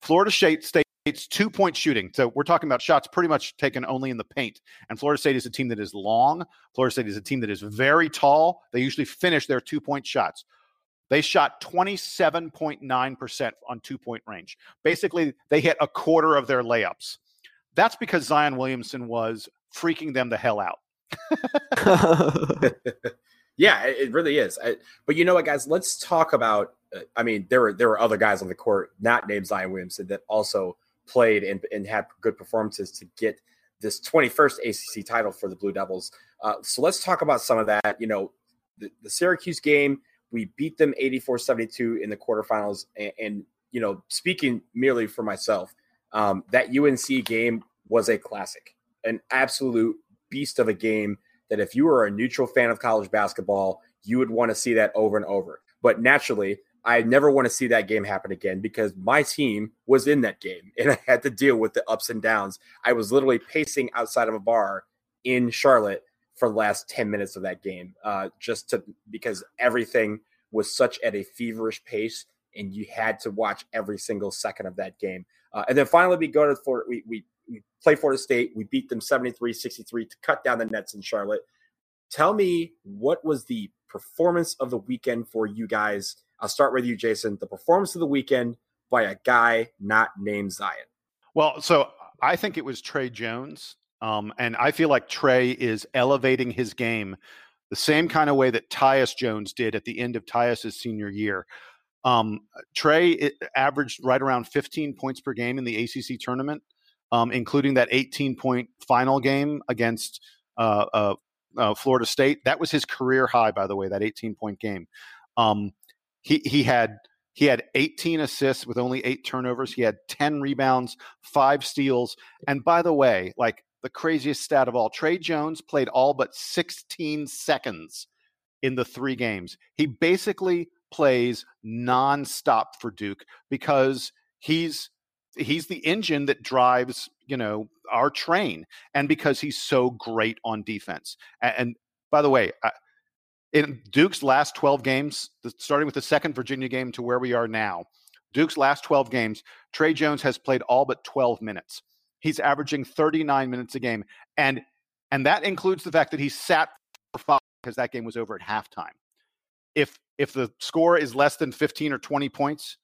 Florida State's 2-point shooting. So we're talking about shots pretty much taken only in the paint. And Florida State is a team that is long. Florida State is a team that is very tall. They usually finish their 2-point shots. They shot 27.9% on 2-point range. Basically, they hit a quarter of their layups. That's because Zion Williamson was freaking them the hell out. Yeah, it really is. But you know what, guys? Let's talk about – I mean, there were other guys on the court not named Zion Williamson that also played and had good performances to get this 21st ACC title for the Blue Devils. So let's talk about some of that. You know, the Syracuse game – we beat them 84-72 in the quarterfinals. And you know, speaking merely for myself, that UNC game was a classic, an absolute beast of a game that if you were a neutral fan of college basketball, you would want to see that over and over. But naturally, I never want to see that game happen again because my team was in that game and I had to deal with the ups and downs. I was literally pacing outside of a bar in Charlotte for the last 10 minutes of that game, because everything was such at a feverish pace and you had to watch every single second of that game. And then finally we go to Florida, we play Florida State. We beat them 73-63 to cut down the nets in Charlotte. Tell me, what was the performance of the weekend for you guys? I'll start with you, Jason, the performance of the weekend by a guy not named Zion. Well, so I think it was Trey Jones. And I feel like Trey is elevating his game the same kind of way that Tyus Jones did at the end of Tyus's senior year. Trey averaged right around 15 points per game in the ACC tournament. including that 18-point final game against Florida State. That was his career high, by the way, that 18-point game. He had 18 assists with only 8 turnovers. He had 10 rebounds, 5 steals. And by the way, like the craziest stat of all, Trey Jones played all but 16 seconds in the 3 games. He basically plays nonstop for Duke because he's the engine that drives, our train, and because he's so great on defense. And by the way, in Duke's last 12 games, starting with the second Virginia game to where we are now, Duke's last 12 games, Trey Jones has played all but 12 minutes. He's averaging 39 minutes a game. And that includes the fact that he sat for 5 because that game was over at halftime. If the score is less than 15 or 20 points,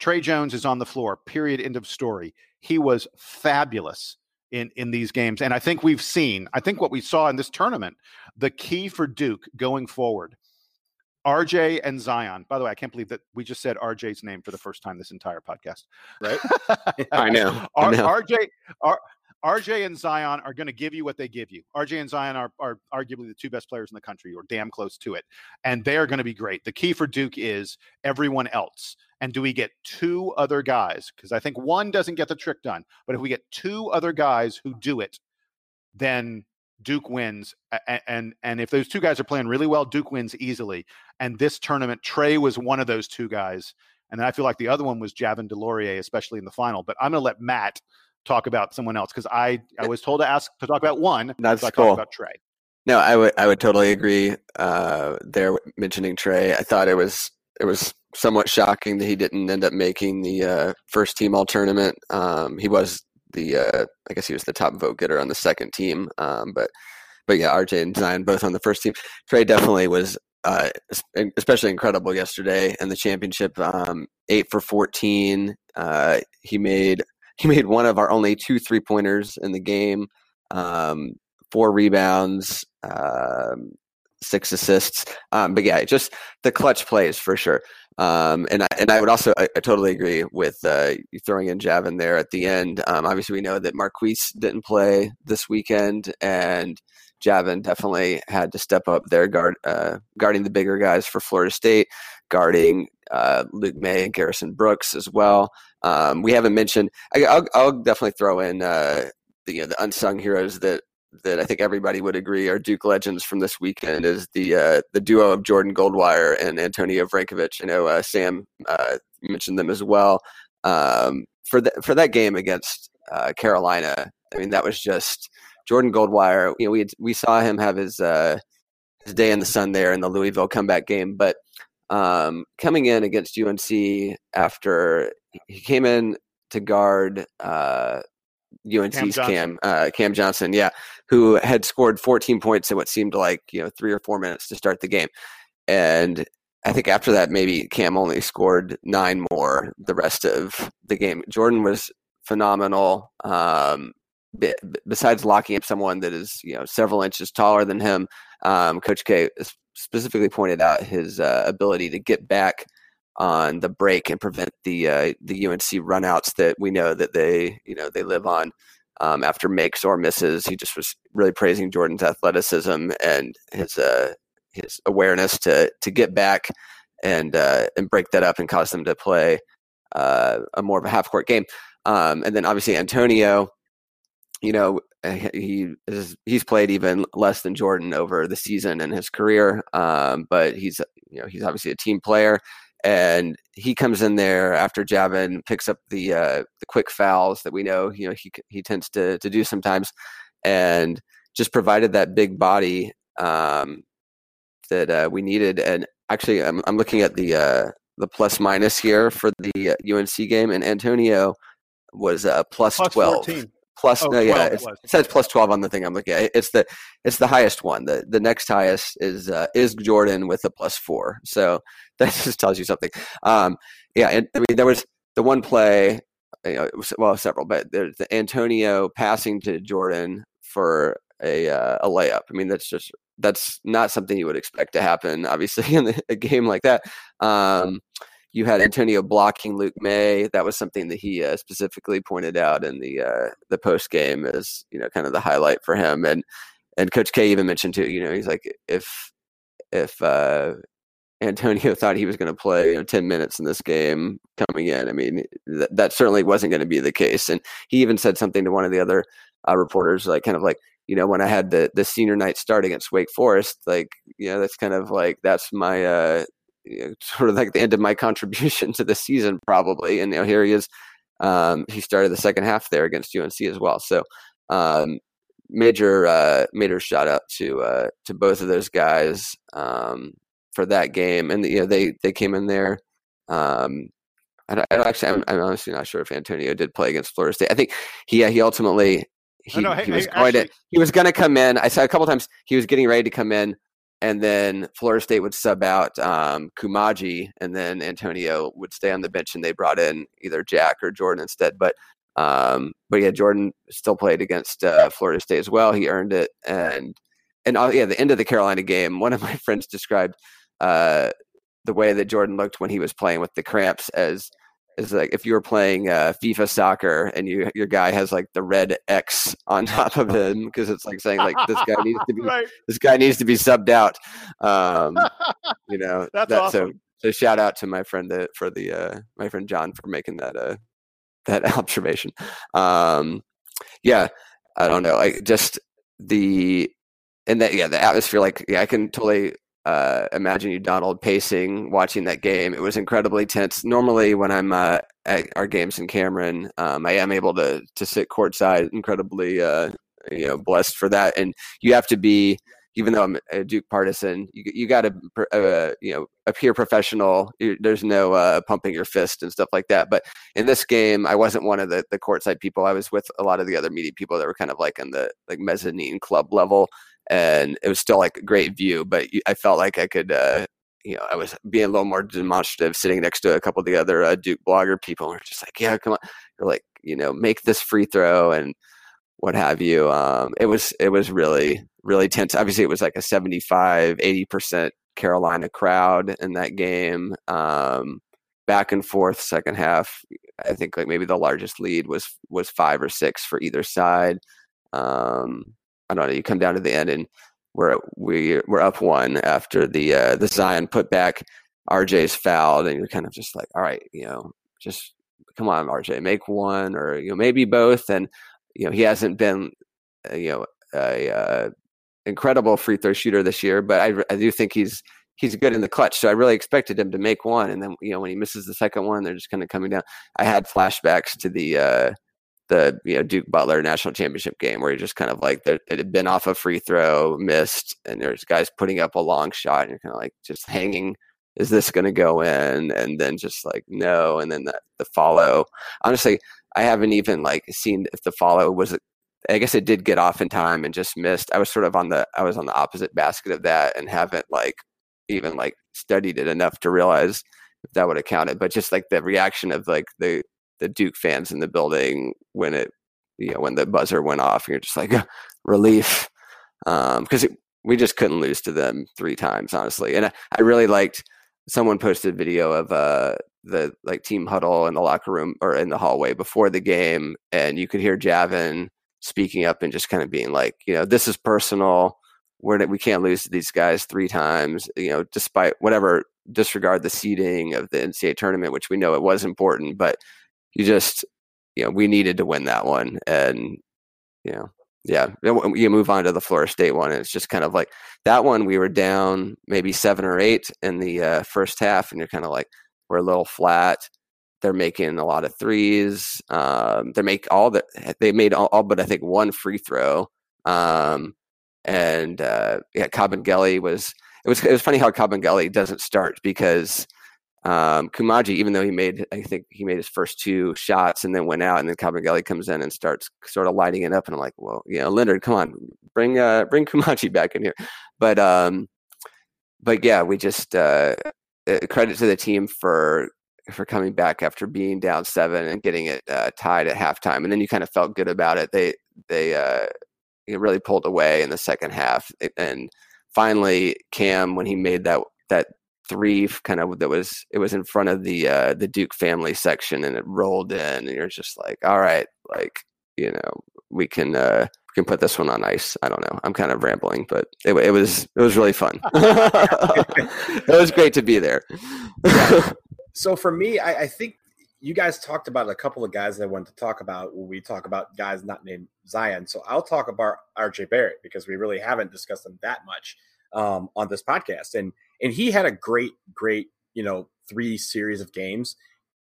Trey Jones is on the floor, period, end of story. He was fabulous in these games. And I think what we saw in this tournament, the key for Duke going forward, RJ and Zion. By the way, I can't believe that we just said RJ's name for the first time this entire podcast, right? I know. RJ and Zion are going to give you what they give you. RJ and Zion are arguably the 2 best players in the country, or damn close to it. And they are going to be great. The key for Duke is everyone else. And do we get 2 other guys? Because I think 1 doesn't get the trick done. But if we get 2 other guys who do it, then Duke wins. And if those 2 guys are playing really well, Duke wins easily. And this tournament, Trey was one of those 2 guys. And I feel like the other one was Javin DeLaurier, especially in the final. But I'm going to let Matt talk about someone else, because I was told to talk about one. That's so cool. I talked about Trey. No, I would totally agree there mentioning Trey. I thought it was somewhat shocking that he didn't end up making the first team all tournament. He was the I guess he was the top vote getter on the second team. But yeah, RJ and Zion both on the first team. Trey definitely was especially incredible yesterday in the championship. 8 for 14. He made one of our only 2 three-pointers in the game, 4 rebounds, 6 assists. But yeah, just the clutch plays for sure. And I would also I totally agree with you throwing in Javin there at the end. Obviously, we know that Marquise didn't play this weekend, and Javin definitely had to step up there, guarding the bigger guys for Florida State, guarding Luke May and Garrison Brooks as well. We haven't mentioned. I'll definitely throw in the unsung heroes that I think everybody would agree are Duke legends from this weekend is the duo of Jordan Goldwire and Antonio Vrankovic. Sam mentioned them as well for that game against Carolina. I mean, that was just Jordan Goldwire. We saw him have his day in the sun there in the Louisville comeback game, but coming in against UNC after he came in to guard UNC's Cam Johnson, yeah, who had scored 14 points in what seemed like 3 or 4 minutes to start the game, and I think after that maybe Cam only scored 9 more the rest of the game. Jordan was phenomenal. Besides locking up someone that is several inches taller than him, Coach K specifically pointed out his ability to get back on the break and prevent the UNC runouts that we know that they live on after makes or misses. He just was really praising Jordan's athleticism and his awareness to get back and break that up and cause them to play a more of a half court game. And then obviously Antonio, he's played even less than Jordan over the season in his career, but he's obviously a team player. And he comes in there after Javin picks up the quick fouls that we know he tends to do sometimes, and just provided that big body that we needed. And actually, I'm looking at the plus minus here for the UNC game, and Antonio was plus 12. 14. It says plus 12 on the thing I'm looking at. It's the highest one. The next highest is Jordan with a plus 4. So that just tells you something. And I mean there was the one play, several, but there's the Antonio passing to Jordan for a layup. I mean that's not something you would expect to happen, obviously, in a game like that. You had Antonio blocking Luke May. That was something that he specifically pointed out in the post game as, you know, kind of the highlight for him. And Coach K even mentioned too, you know, he's like, if Antonio thought he was going to play, you know, 10 minutes in this game coming in, I mean, that certainly wasn't going to be the case. And he even said something to one of the other reporters, like, kind of like, you know, when I had the senior night start against Wake Forest, like, you know, that's kind of like, that's my sort of like the end of my contribution to the season, probably. And, you know, here he is. He started the second half there against UNC as well. So major shout out to both of those guys for that game. And, you know, they came in there. I'm honestly not sure if Antonio did play against Florida State. I think he ultimately he was going to come in. I saw a couple times he was getting ready to come in, and then Florida State would sub out Koumadje, and then Antonio would stay on the bench, and they brought in either Jack or Jordan instead. But yeah, Jordan still played against Florida State as well. He earned it, and the end of the Carolina game, one of my friends described the way that Jordan looked when he was playing with the cramps as. It's like if you were playing FIFA soccer and your guy has like the red X on top of him, because it's like saying like this guy needs to be right. This guy needs to be subbed out. You know, that's awesome. So shout out to my friend my friend John for making that observation. Yeah, I don't know, like just the atmosphere. Like I can totally. Imagine you, Donald, pacing, watching that game. It was incredibly tense. Normally, when I'm at our games in Cameron, I am able to sit courtside. Incredibly, blessed for that. And you have to be, even though I'm a Duke partisan, you got to, appear professional. There's no pumping your fist and stuff like that. But in this game, I wasn't one of the courtside people. I was with a lot of the other media people that were kind of like in the like mezzanine club level. And it was still like a great view, but I felt like I could, I was being a little more demonstrative sitting next to a couple of the other Duke blogger people. We're just like, yeah, come on. They're like, you know, make this free throw and what have you. It was really, really tense. Obviously it was like a 75-80% Carolina crowd in that game. Back and forth second half. I think like maybe the largest lead was 5 or 6 for either side. I don't know. You come down to the end, and we're up one after the Zion putback. RJ's fouled, and you're kind of just like, all right, you know, just come on, RJ, make one, or you know, maybe both. And you know, he hasn't been a incredible free throw shooter this year, but I do think he's good in the clutch. So I really expected him to make one, and then you know, when he misses the second one, they're just kind of coming down. I had flashbacks to the Duke Butler national championship game where you're just kind of like it had been off a free throw missed and there's guys putting up a long shot and you're kind of like just hanging, is this going to go in? And then just like, no. And then the follow, honestly, I haven't even like seen if the follow was, I guess it did get off in time and just missed. I was sort of on the opposite basket of that and haven't like even like studied it enough to realize if that would have counted, but just like the reaction of like the Duke fans in the building when it, you know, when the buzzer went off, you're just like relief. Cause we just couldn't lose to them 3 times, honestly. And I really liked, someone posted a video of the like team huddle in the locker room or in the hallway before the game. And you could hear Javin speaking up and just kind of being like, you know, this is personal. We can't lose to these guys 3 times, you know, despite whatever, disregard the seeding of the NCAA tournament, which we know it was important, but you just, you know, we needed to win that one. And, you know, yeah, you move on to the Florida State one. And it's just kind of like that one, we were down maybe 7 or 8 in the first half. And you're kind of like, we're a little flat. They're making a lot of threes. They made all but I think one free throw. Cabangeli it was funny how Cabangeli doesn't start because, Koumadje, even though I think he made his first 2 shots and then went out, and then Cabangeli comes in and starts sort of lighting it up, and I'm like, well, you know, Leonard, come on, bring Koumadje back in here. But yeah, we just credit to the team for coming back after being down 7 and getting it tied at halftime, and then you kind of felt good about it. They really pulled away in the second half, and finally Cam, when he made that three, kind of, that was, it was in front of the Duke family section, and it rolled in, and you're just like, all right, like, you know, we can put this one on ice. I don't know. I'm kind of rambling, but it was really fun. It was great to be there. Yeah. So for me, I think you guys talked about a couple of guys that I wanted to talk about when we talk about guys not named Zion. So I'll talk about RJ Barrett, because we really haven't discussed him that much on this podcast. And he had a great, you know, three series of games.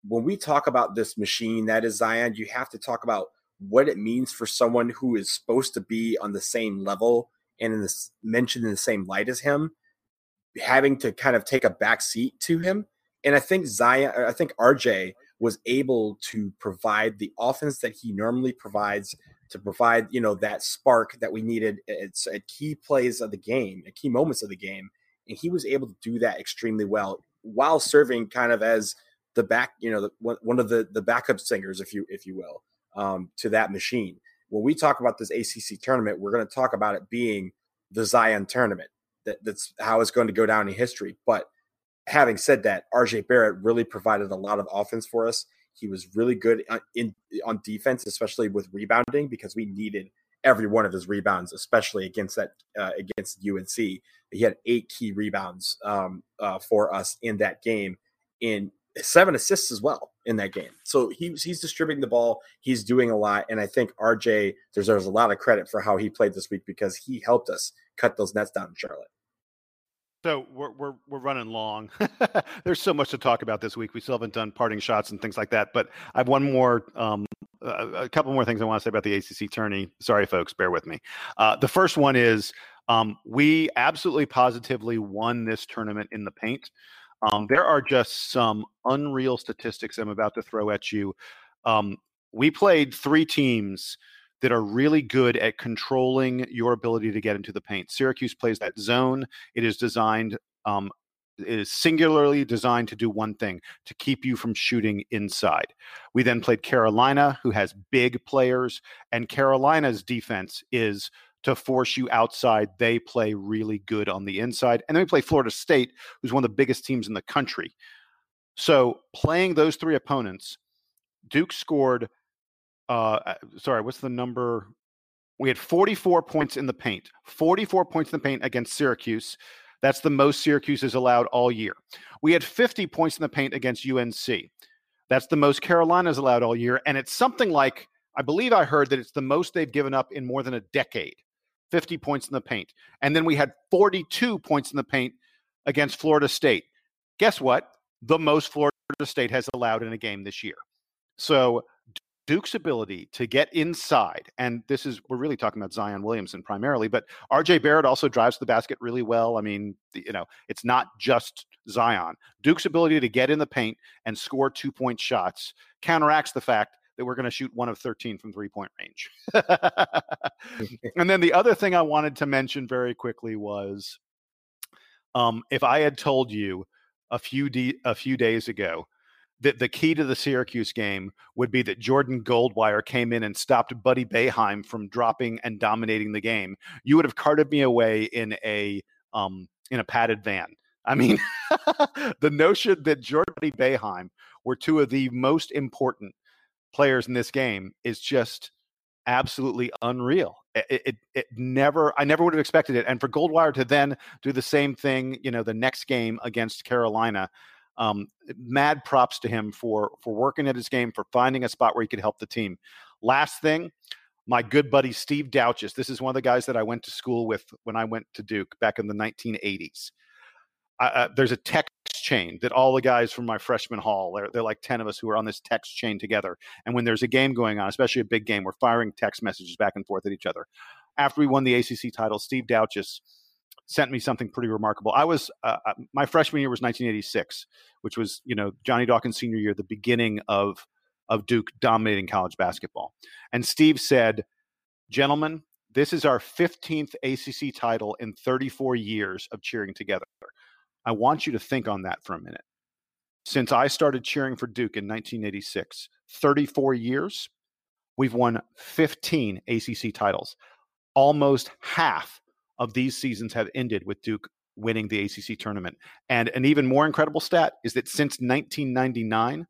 When we talk about this machine that is Zion, you have to talk about what it means for someone who is supposed to be on the same level and in this, mentioned in the same light as him, having to kind of take a back seat to him. And I think RJ was able to provide the offense that he normally provides, to provide, you know, that spark that we needed. It's at key plays of the game, at key moments of the game. And he was able to do that extremely well, while serving kind of as the back, you know, one of the backup singers, if you will, to that machine. When we talk about this ACC tournament, we're going to talk about it being the Zion tournament. That's how it's going to go down in history. But having said that, RJ Barrett really provided a lot of offense for us. He was really good on defense, especially with rebounding, because we needed every one of his rebounds, especially against UNC. He had 8 key rebounds for us in that game, and 7 assists as well in that game. So he's distributing the ball. He's doing a lot. And I think RJ deserves a lot of credit for how he played this week, because he helped us cut those nets down in Charlotte. So we're running long. There's so much to talk about this week. We still haven't done parting shots and things like that. But I have one more, a couple more things I want to say about the ACC tourney. Sorry, folks, bear with me. The first one is we absolutely positively won this tournament in the paint. There are just some unreal statistics I'm about to throw at you. We played 3 teams that are really good at controlling your ability to get into the paint. Syracuse plays that zone. It is designed, it is singularly designed to do one thing, to keep you from shooting inside. We then played Carolina, who has big players, and Carolina's defense is to force you outside. They play really good on the inside. And then we play Florida State, who's one of the biggest teams in the country. So playing those 3 opponents, Duke scored what's the number? We had 44 points in the paint. 44 points in the paint against Syracuse. That's the most Syracuse has allowed all year. We had 50 points in the paint against UNC. That's the most Carolina's allowed all year. And it's something like, I believe I heard that it's the most they've given up in more than a decade. 50 points in the paint. And then we had 42 points in the paint against Florida State. Guess what? The most Florida State has allowed in a game this year. So Duke's ability to get inside, and this is, we're really talking about Zion Williamson primarily, but RJ Barrett also drives the basket really well. I mean, you know, it's not just Zion. Duke's ability to get in the paint and score 2-point shots counteracts the fact that we're going to shoot 1 of 13 from 3-point range. And then the other thing I wanted to mention very quickly was, if I had told you a few days ago that the key to the Syracuse game would be that Jordan Goldwire came in and stopped Buddy Boeheim from dropping and dominating the game, you would have carted me away in a padded van. I mean, the notion that Jordan and Boeheim were 2 of the most important players in this game is just absolutely unreal. I never would have expected it. And for Goldwire to then do the same thing, you know, the next game against Carolina, mad props to him for working at his game, for finding a spot where he could help the team. Last thing, my good buddy Steve Douches. This is one of the guys that I went to school with when I went to Duke back in the 1980s. There's a text chain that all the guys from my freshman hall, they're like 10 of us who are on this text chain together. And when there's a game going on, especially a big game, we're firing text messages back and forth at each other. After we won the ACC title, Steve Douches sent me something pretty remarkable. I was my freshman year was 1986, which was, you know, Johnny Dawkins' senior year, the beginning of Duke dominating college basketball. And Steve said, "Gentlemen, this is our 15th ACC title in 34 years of cheering together. I want you to think on that for a minute. Since I started cheering for Duke in 1986, 34 years, we've won 15 ACC titles. Almost half of these seasons have ended with Duke winning the ACC tournament. And an even more incredible stat is that since 1999,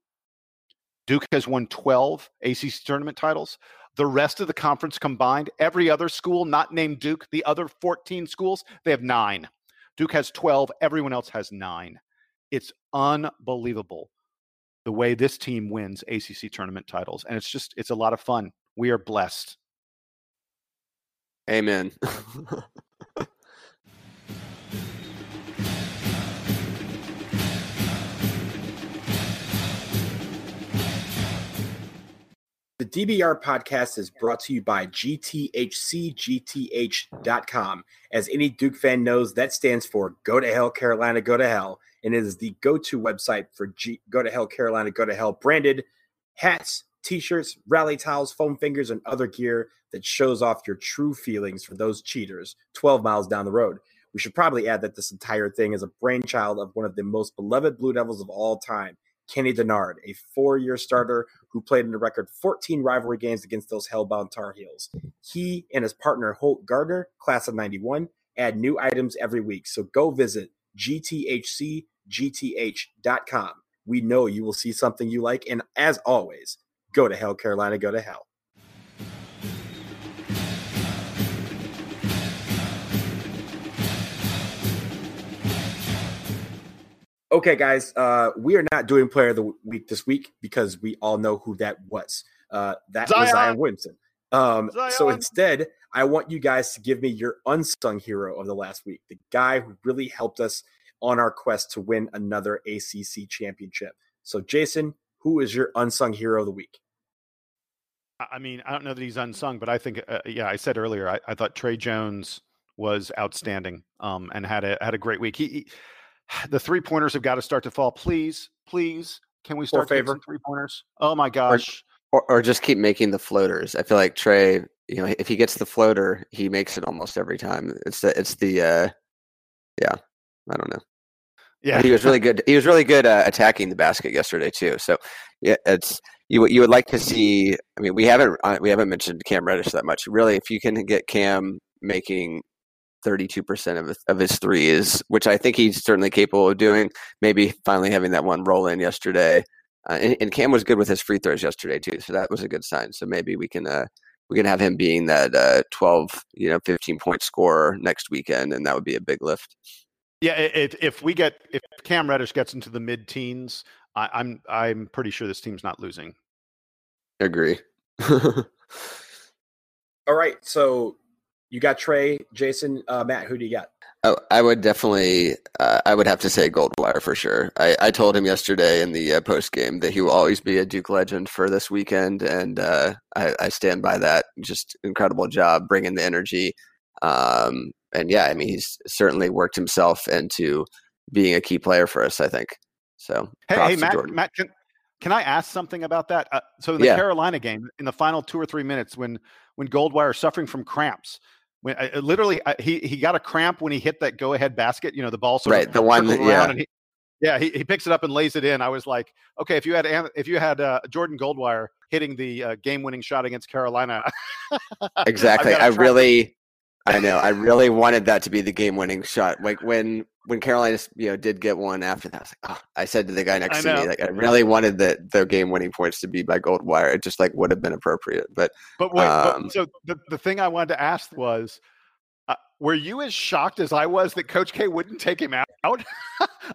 Duke has won 12 ACC tournament titles. The rest of the conference combined, every other school not named Duke, the other 14 schools, they have 9. Duke has 12. Everyone else has 9. It's unbelievable the way this team wins ACC tournament titles. And it's just, it's a lot of fun. We are blessed. Amen. The DBR podcast is brought to you by GTHCGTH.com. As any Duke fan knows, that stands for Go to Hell, Carolina, Go to Hell, and it is the go-to website for Go to Hell, Carolina, Go to Hell branded hats, T-shirts, rally towels, foam fingers, and other gear that shows off your true feelings for those cheaters 12 miles down the road. We should probably add that this entire thing is a brainchild of one of the most beloved Blue Devils of all time, Kenny Dennard, a 4-year starter who played in a record 14 rivalry games against those hellbound Tar Heels. He and his partner, Holt Gardner, class of 91, add new items every week. So go visit GTHCGTH.com. We know you will see something you like. And as always, go to hell, Carolina, go to hell. Okay, guys, we are not doing Player of the Week this week because we all know who that was. That was Zion Williamson. So instead, I want you guys to give me your unsung hero of the last week, the guy who really helped us on our quest to win another ACC championship. So, Jason, who is your unsung hero of the week? I mean, I don't know that he's unsung, but I think, I said earlier, I thought Trey Jones was outstanding and had a great week. The three-pointers have got to start to fall. Please, can we start favoring three-pointers? Oh, my gosh. Or just keep making the floaters. I feel like Trey, you know, if he gets the floater, he makes it almost every time. I don't know. Yeah. He was really good. He was really good attacking the basket yesterday, too. So, yeah, it's you would like to see – I mean, we haven't mentioned Cam Reddish that much. Really, if you can get Cam making – 32% of his threes, which I think he's certainly capable of doing. Maybe finally having that one roll in yesterday, and Cam was good with his free throws yesterday too, so that was a good sign. So maybe we can have him being that 12-15 point scorer next weekend, and that would be a big lift. Yeah, if Cam Reddish gets into the mid teens, I'm pretty sure this team's not losing. Agree. All right, so. You got Trey, Jason, Matt, who do you got? Oh, I would definitely have to say Goldwire for sure. I told him yesterday in the postgame that he will always be a Duke legend for this weekend, and I stand by that. Just incredible job bringing the energy. He's certainly worked himself into being a key player for us, I think. So, hey Matt, can I ask something about that? Carolina game, in the final 2 or 3 minutes when Goldwire is suffering from cramps, when he got a cramp when he hit that go-ahead basket, you know, the ball sort of the one that, yeah. And he picks it up and lays it in. I was like, okay, if you had Jordan Goldwire hitting the game-winning shot against Carolina. Exactly. I really wanted that to be the game-winning shot. Like when Carolina, you know, did get one after that, I was like, oh, I said to the guy next to me, like, I really wanted the game-winning points to be by Goldwire. It just like would have been appropriate. So the thing I wanted to ask was, were you as shocked as I was that Coach K wouldn't take him out?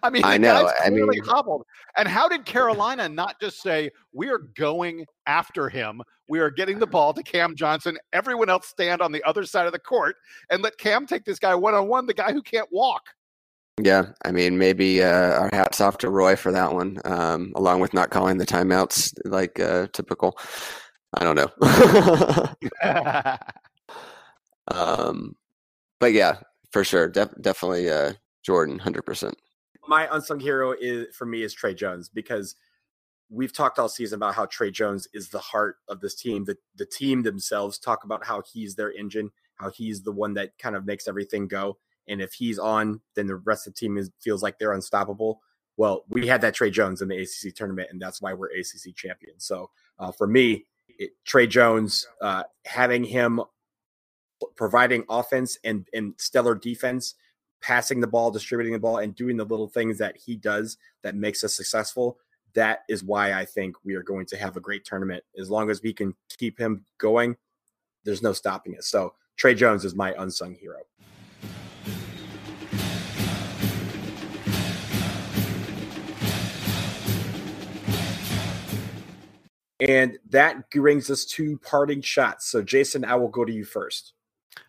I mean, the guy's hobbled. And how did Carolina not just say, we are going after him. We are getting the ball to Cam Johnson. Everyone else stand on the other side of the court and let Cam take this guy one-on-one, the guy who can't walk. Yeah, I mean, maybe our hats off to Roy for that one, along with not calling the timeouts like typical. I don't know. But yeah, for sure. Definitely Jordan, 100%. My unsung hero for me is Trey Jones, because we've talked all season about how Trey Jones is the heart of this team. The team themselves talk about how he's their engine, how he's the one that kind of makes everything go. And if he's on, then the rest of the team feels like they're unstoppable. Well, we had that Trey Jones in the ACC tournament, and that's why we're ACC champions. So for me, Trey Jones, having him providing offense and stellar defense, passing the ball, distributing the ball, and doing the little things that he does that makes us successful. That is why I think we are going to have a great tournament. As long as we can keep him going, there's no stopping it. So Trey Jones is my unsung hero. And that brings us to parting shots. So, Jason, I will go to you first.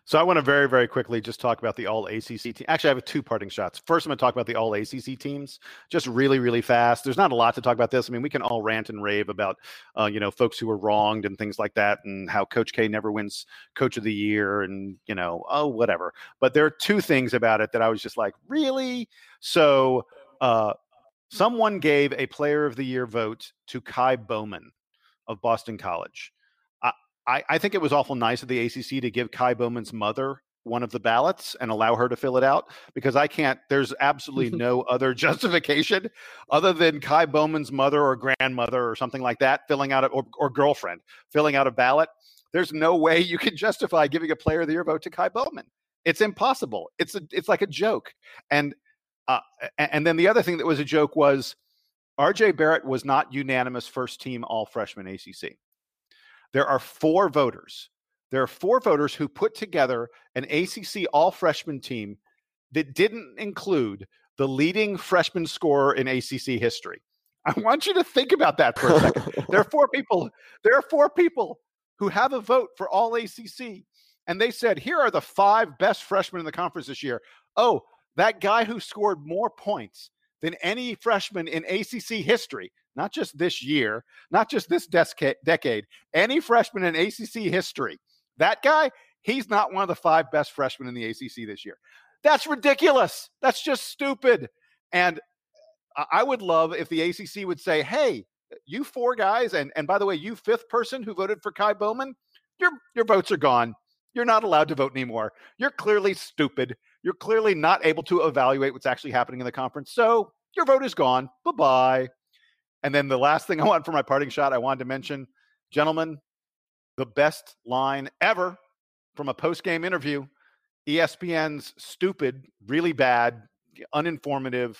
So I want to very, very quickly just talk about the All-ACC team. Actually, I have two parting shots. First, I'm going to talk about the All-ACC teams just really, really fast. There's not a lot to talk about this. I mean, we can all rant and rave about, folks who were wronged and things like that and how Coach K never wins Coach of the Year and, whatever. But there are two things about it that I was just like, really? So someone gave a Player of the Year vote to Kai Bowman of Boston College. I think it was awful nice of the ACC to give Kai Bowman's mother one of the ballots and allow her to fill it out, because there's absolutely no other justification other than Kai Bowman's mother or grandmother or something like that filling out or girlfriend filling out a ballot. There's no way you can justify giving a Player of the Year vote to Kai Bowman. It's impossible. It's like a joke. And then the other thing that was a joke was RJ Barrett was not unanimous first team all freshman ACC. There are four voters who put together an ACC all-freshman team that didn't include the leading freshman scorer in ACC history. I want you to think about that for a second. There are four people who have a vote for all ACC, and they said, here are the five best freshmen in the conference this year. Oh, that guy who scored more points than any freshman in ACC history, not just this year, not just this decade, any freshman in ACC history, that guy, he's not one of the five best freshmen in the ACC this year. That's ridiculous. That's just stupid. And I would love if the ACC would say, hey, you four guys, and by the way, you fifth person who voted for Kai Bowman, your votes are gone. You're not allowed to vote anymore. You're clearly stupid. You're clearly not able to evaluate what's actually happening in the conference. So your vote is gone. Bye-bye. And then the last thing I want for my parting shot, I wanted to mention, gentlemen, the best line ever from a post-game interview, ESPN's stupid, really bad, uninformative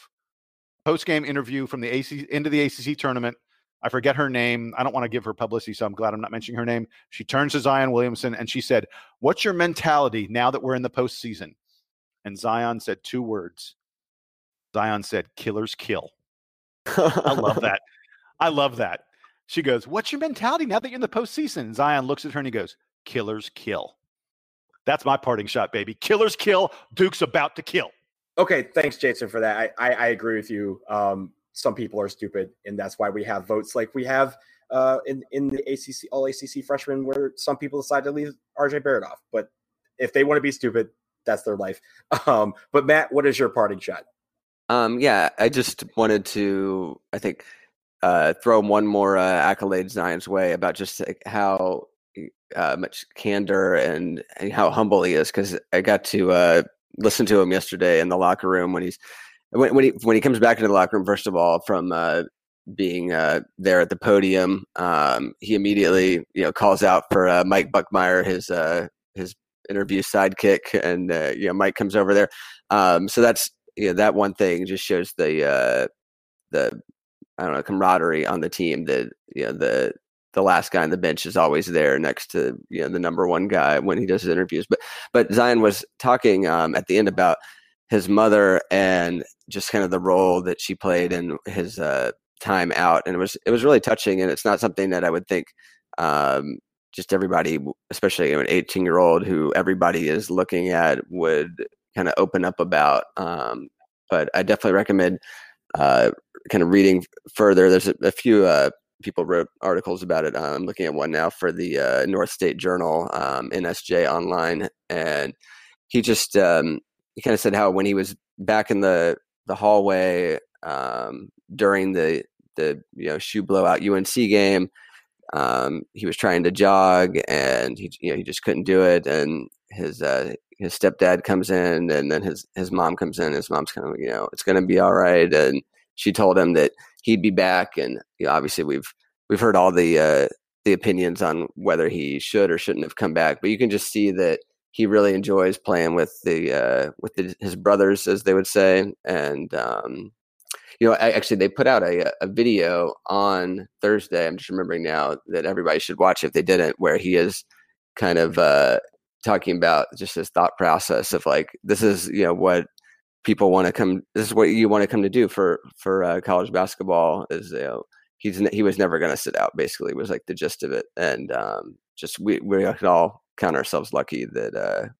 post-game interview from the end of the ACC tournament. I forget her name. I don't want to give her publicity, so I'm glad I'm not mentioning her name. She turns to Zion Williamson, and she said, what's your mentality now that we're in the postseason? And Zion said two words. Zion said, killers kill. I love that. I love that. She goes, what's your mentality now that you're in the postseason? And Zion looks at her and he goes, killers kill. That's my parting shot, baby. Killers kill. Duke's about to kill. Okay. Thanks, Jason, for that. I agree with you. Some people are stupid, and that's why we have votes like we have in the ACC, all ACC freshmen, where some people decide to leave RJ Barrett off. But if they want to be stupid, that's their life. But Matt, what is your parting shot? I just wanted to, throw one more accolade Zion's way about just how much candor and how humble he is. Because I got to listen to him yesterday in the locker room when he comes back into the locker room. First of all, from being there at the podium, he immediately calls out for Mike Buckmeyer, his interview sidekick, and Mike comes over there. So that's. That one thing just shows the camaraderie on the team that, the last guy on the bench is always there next to, the number one guy when he does his interviews. But Zion was talking at the end about his mother and just kind of the role that she played in his time out. And it was really touching. And it's not something that I would think just everybody, especially an 18-year-old who everybody is looking at, would kind of open up about, but I definitely recommend kind of reading further. There's a few people wrote articles about it. I'm looking at one now for the North State Journal, NSJ online, and he just he kind of said how when he was back in the hallway during the shoe blowout UNC game, he was trying to jog and he just couldn't do it, and his stepdad comes in, and then his mom comes in. His mom's kind of, it's going to be all right. And she told him that he'd be back. And obviously we've heard all the opinions on whether he should or shouldn't have come back, but you can just see that he really enjoys playing with his brothers, as they would say. And actually, they put out a video on Thursday. I'm just remembering now that everybody should watch if they didn't, where he is kind of talking about just his thought process of like, this is, what people want to come. This is what you want to come to do for college basketball. Is he was never going to sit out. Basically, was like the gist of it. And we can all count ourselves lucky that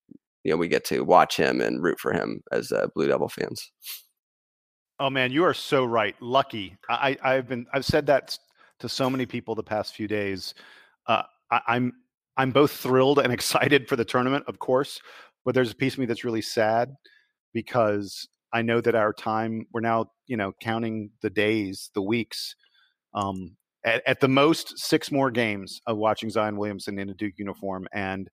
we get to watch him and root for him as Blue Devil fans. Oh man, you are so right. Lucky. I've said that to so many people the past few days. I'm both thrilled and excited for the tournament, of course, but there's a piece of me that's really sad because I know that our time, we're now, counting the days, the weeks, at the most 6 more games of watching Zion Williamson in a Duke uniform. And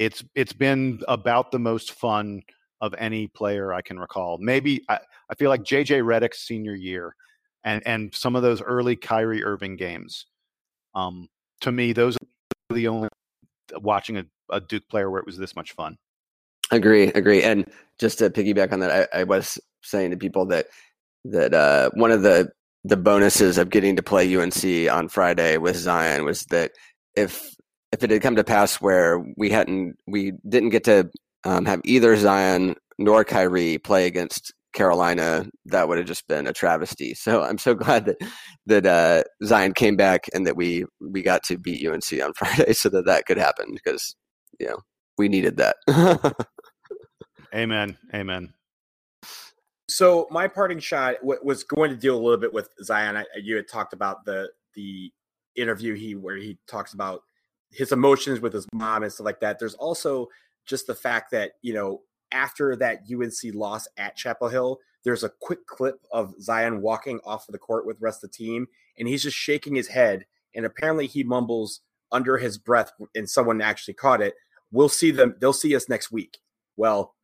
it's been about the most fun of any player I can recall. Maybe I feel like JJ Redick's senior year and some of those early Kyrie Irving games. To me, those are the only watching a Duke player where it was this much fun. Agree. And just to piggyback on that, I was saying to people that one of the bonuses of getting to play UNC on Friday with Zion was that if it had come to pass where we didn't get to have either Zion nor Kyrie play against Carolina, that would have just been a travesty. So I'm so glad that Zion came back and that we got to beat UNC on Friday so that could happen because, we needed that. Amen. So my parting shot was going to deal a little bit with Zion. You had talked about the interview where he talks about his emotions with his mom and stuff like that. There's also just the fact that, after that UNC loss at Chapel Hill, there's a quick clip of Zion walking off of the court with the rest of the team, and he's just shaking his head. And apparently he mumbles under his breath, and someone actually caught it, "We'll see them. They'll see us next week." Well,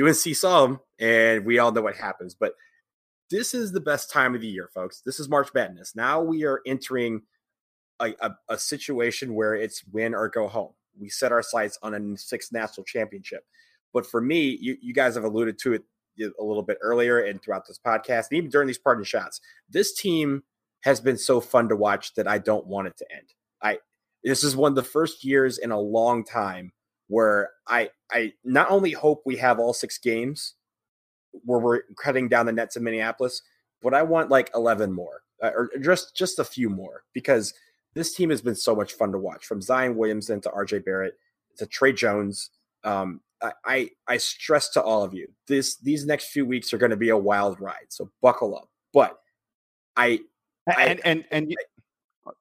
UNC saw him, and we all know what happens. But this is the best time of the year, folks. This is March Madness. Now we are entering a situation where it's win or go home. We set our sights on a 6th national championship. But for me, you guys have alluded to it a little bit earlier and throughout this podcast, and even during these parting shots, this team has been so fun to watch that I don't want it to end. This is one of the first years in a long time where I not only hope we have all 6 games where we're cutting down the nets in Minneapolis, but I want like 11 more or just a few more, because this team has been so much fun to watch, from Zion Williamson to RJ Barrett to Trey Jones. I stress to all of you, these next few weeks are going to be a wild ride. So buckle up. But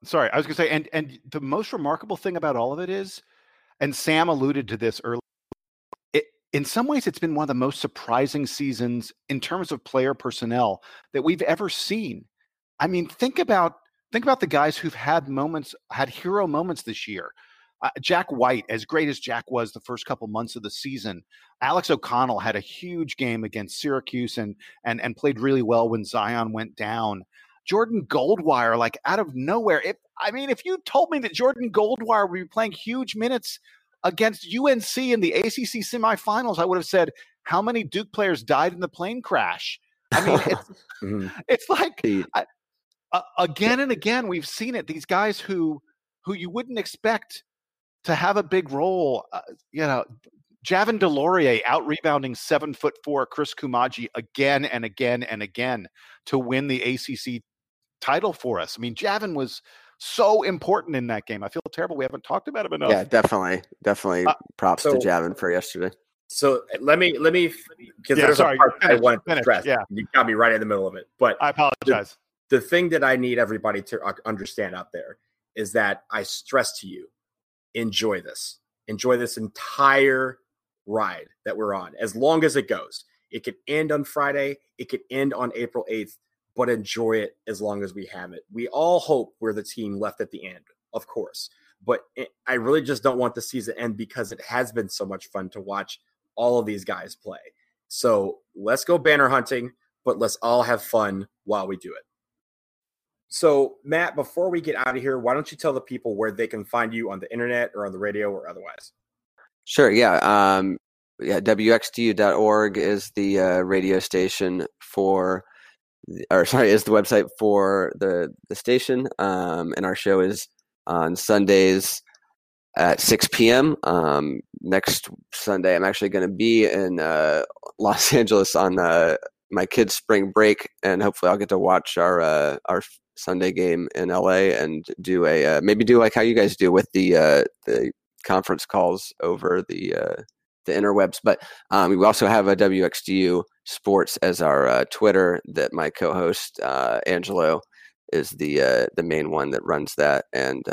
sorry, I was going to say, and the most remarkable thing about all of it is, and Sam alluded to this earlier, in some ways, it's been one of the most surprising seasons in terms of player personnel that we've ever seen. I mean, think about the guys who've had hero moments this year. Jack White, as great as Jack was the first couple months of the season, Alex O'Connell had a huge game against Syracuse and played really well when Zion went down. Jordan Goldwire, like out of nowhere. If you told me that Jordan Goldwire would be playing huge minutes against UNC in the ACC semifinals, I would have said, how many Duke players died in the plane crash? I mean, it's like again and again, we've seen it. These guys who you wouldn't expect to have a big role, Javin DeLaurier out-rebounding 7'4" Chris Koumadje again and again and again to win the ACC title for us. I mean, Javin was so important in that game. I feel terrible we haven't talked about him enough. Yeah, definitely. Props to Javin for yesterday. So let me because there's a part I wanted to address. Yeah. You got me right in the middle of it. But I apologize. The thing that I need everybody to understand out there is that I stress to you, enjoy this. Enjoy this entire ride that we're on, as long as it goes. It could end on Friday, it could end on April 8th, but enjoy it as long as we have it. We all hope we're the team left at the end, of course, but I really just don't want the season to end because it has been so much fun to watch all of these guys play. So let's go banner hunting, but let's all have fun while we do it. So Matt, before we get out of here, why don't you tell the people where they can find you on the internet or on the radio or otherwise? Sure, yeah. Yeah, WXDU.org is the radio station is the website for the station. And our show is on Sundays at 6 p.m. Next Sunday, I'm actually going to be in Los Angeles on my kids' spring break, and hopefully I'll get to watch our Sunday game in LA and do a maybe do like how you guys do with the conference calls over the interwebs. But we also have a WXDU Sports as our Twitter that my co-host Angelo is the main one that runs that, and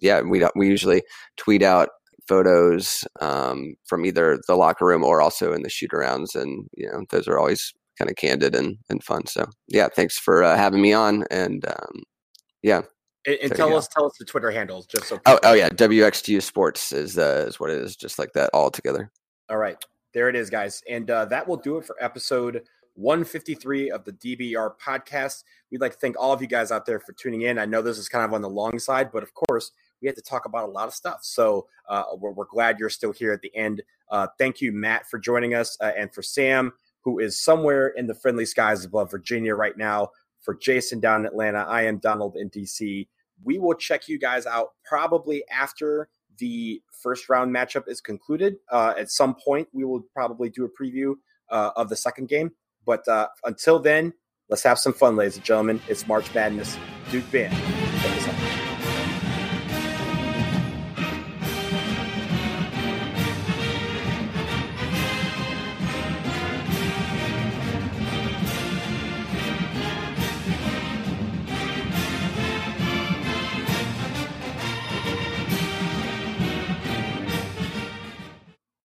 we usually tweet out photos from either the locker room or also in the shoot arounds, and those are always kind of candid and fun. So yeah, thanks for having me on, and tell us the Twitter handles just so. Oh yeah, WXDU Sports is what it is, just like that, all together. All right, there it is, guys, and that will do it for episode 153 of the DBR podcast. We'd like to thank all of you guys out there for tuning in. I know this is kind of on the long side, but of course we have to talk about a lot of stuff. So we're glad you're still here at the end. Thank you, Matt, for joining us, and for Sam, who is somewhere in the friendly skies above Virginia right now. For Jason down in Atlanta, I am Donald in DC. We will check you guys out probably after the first round matchup is concluded. At some point, we will probably do a preview of the second game. But until then, let's have some fun, ladies and gentlemen. It's March Madness. Duke Band. Check us out.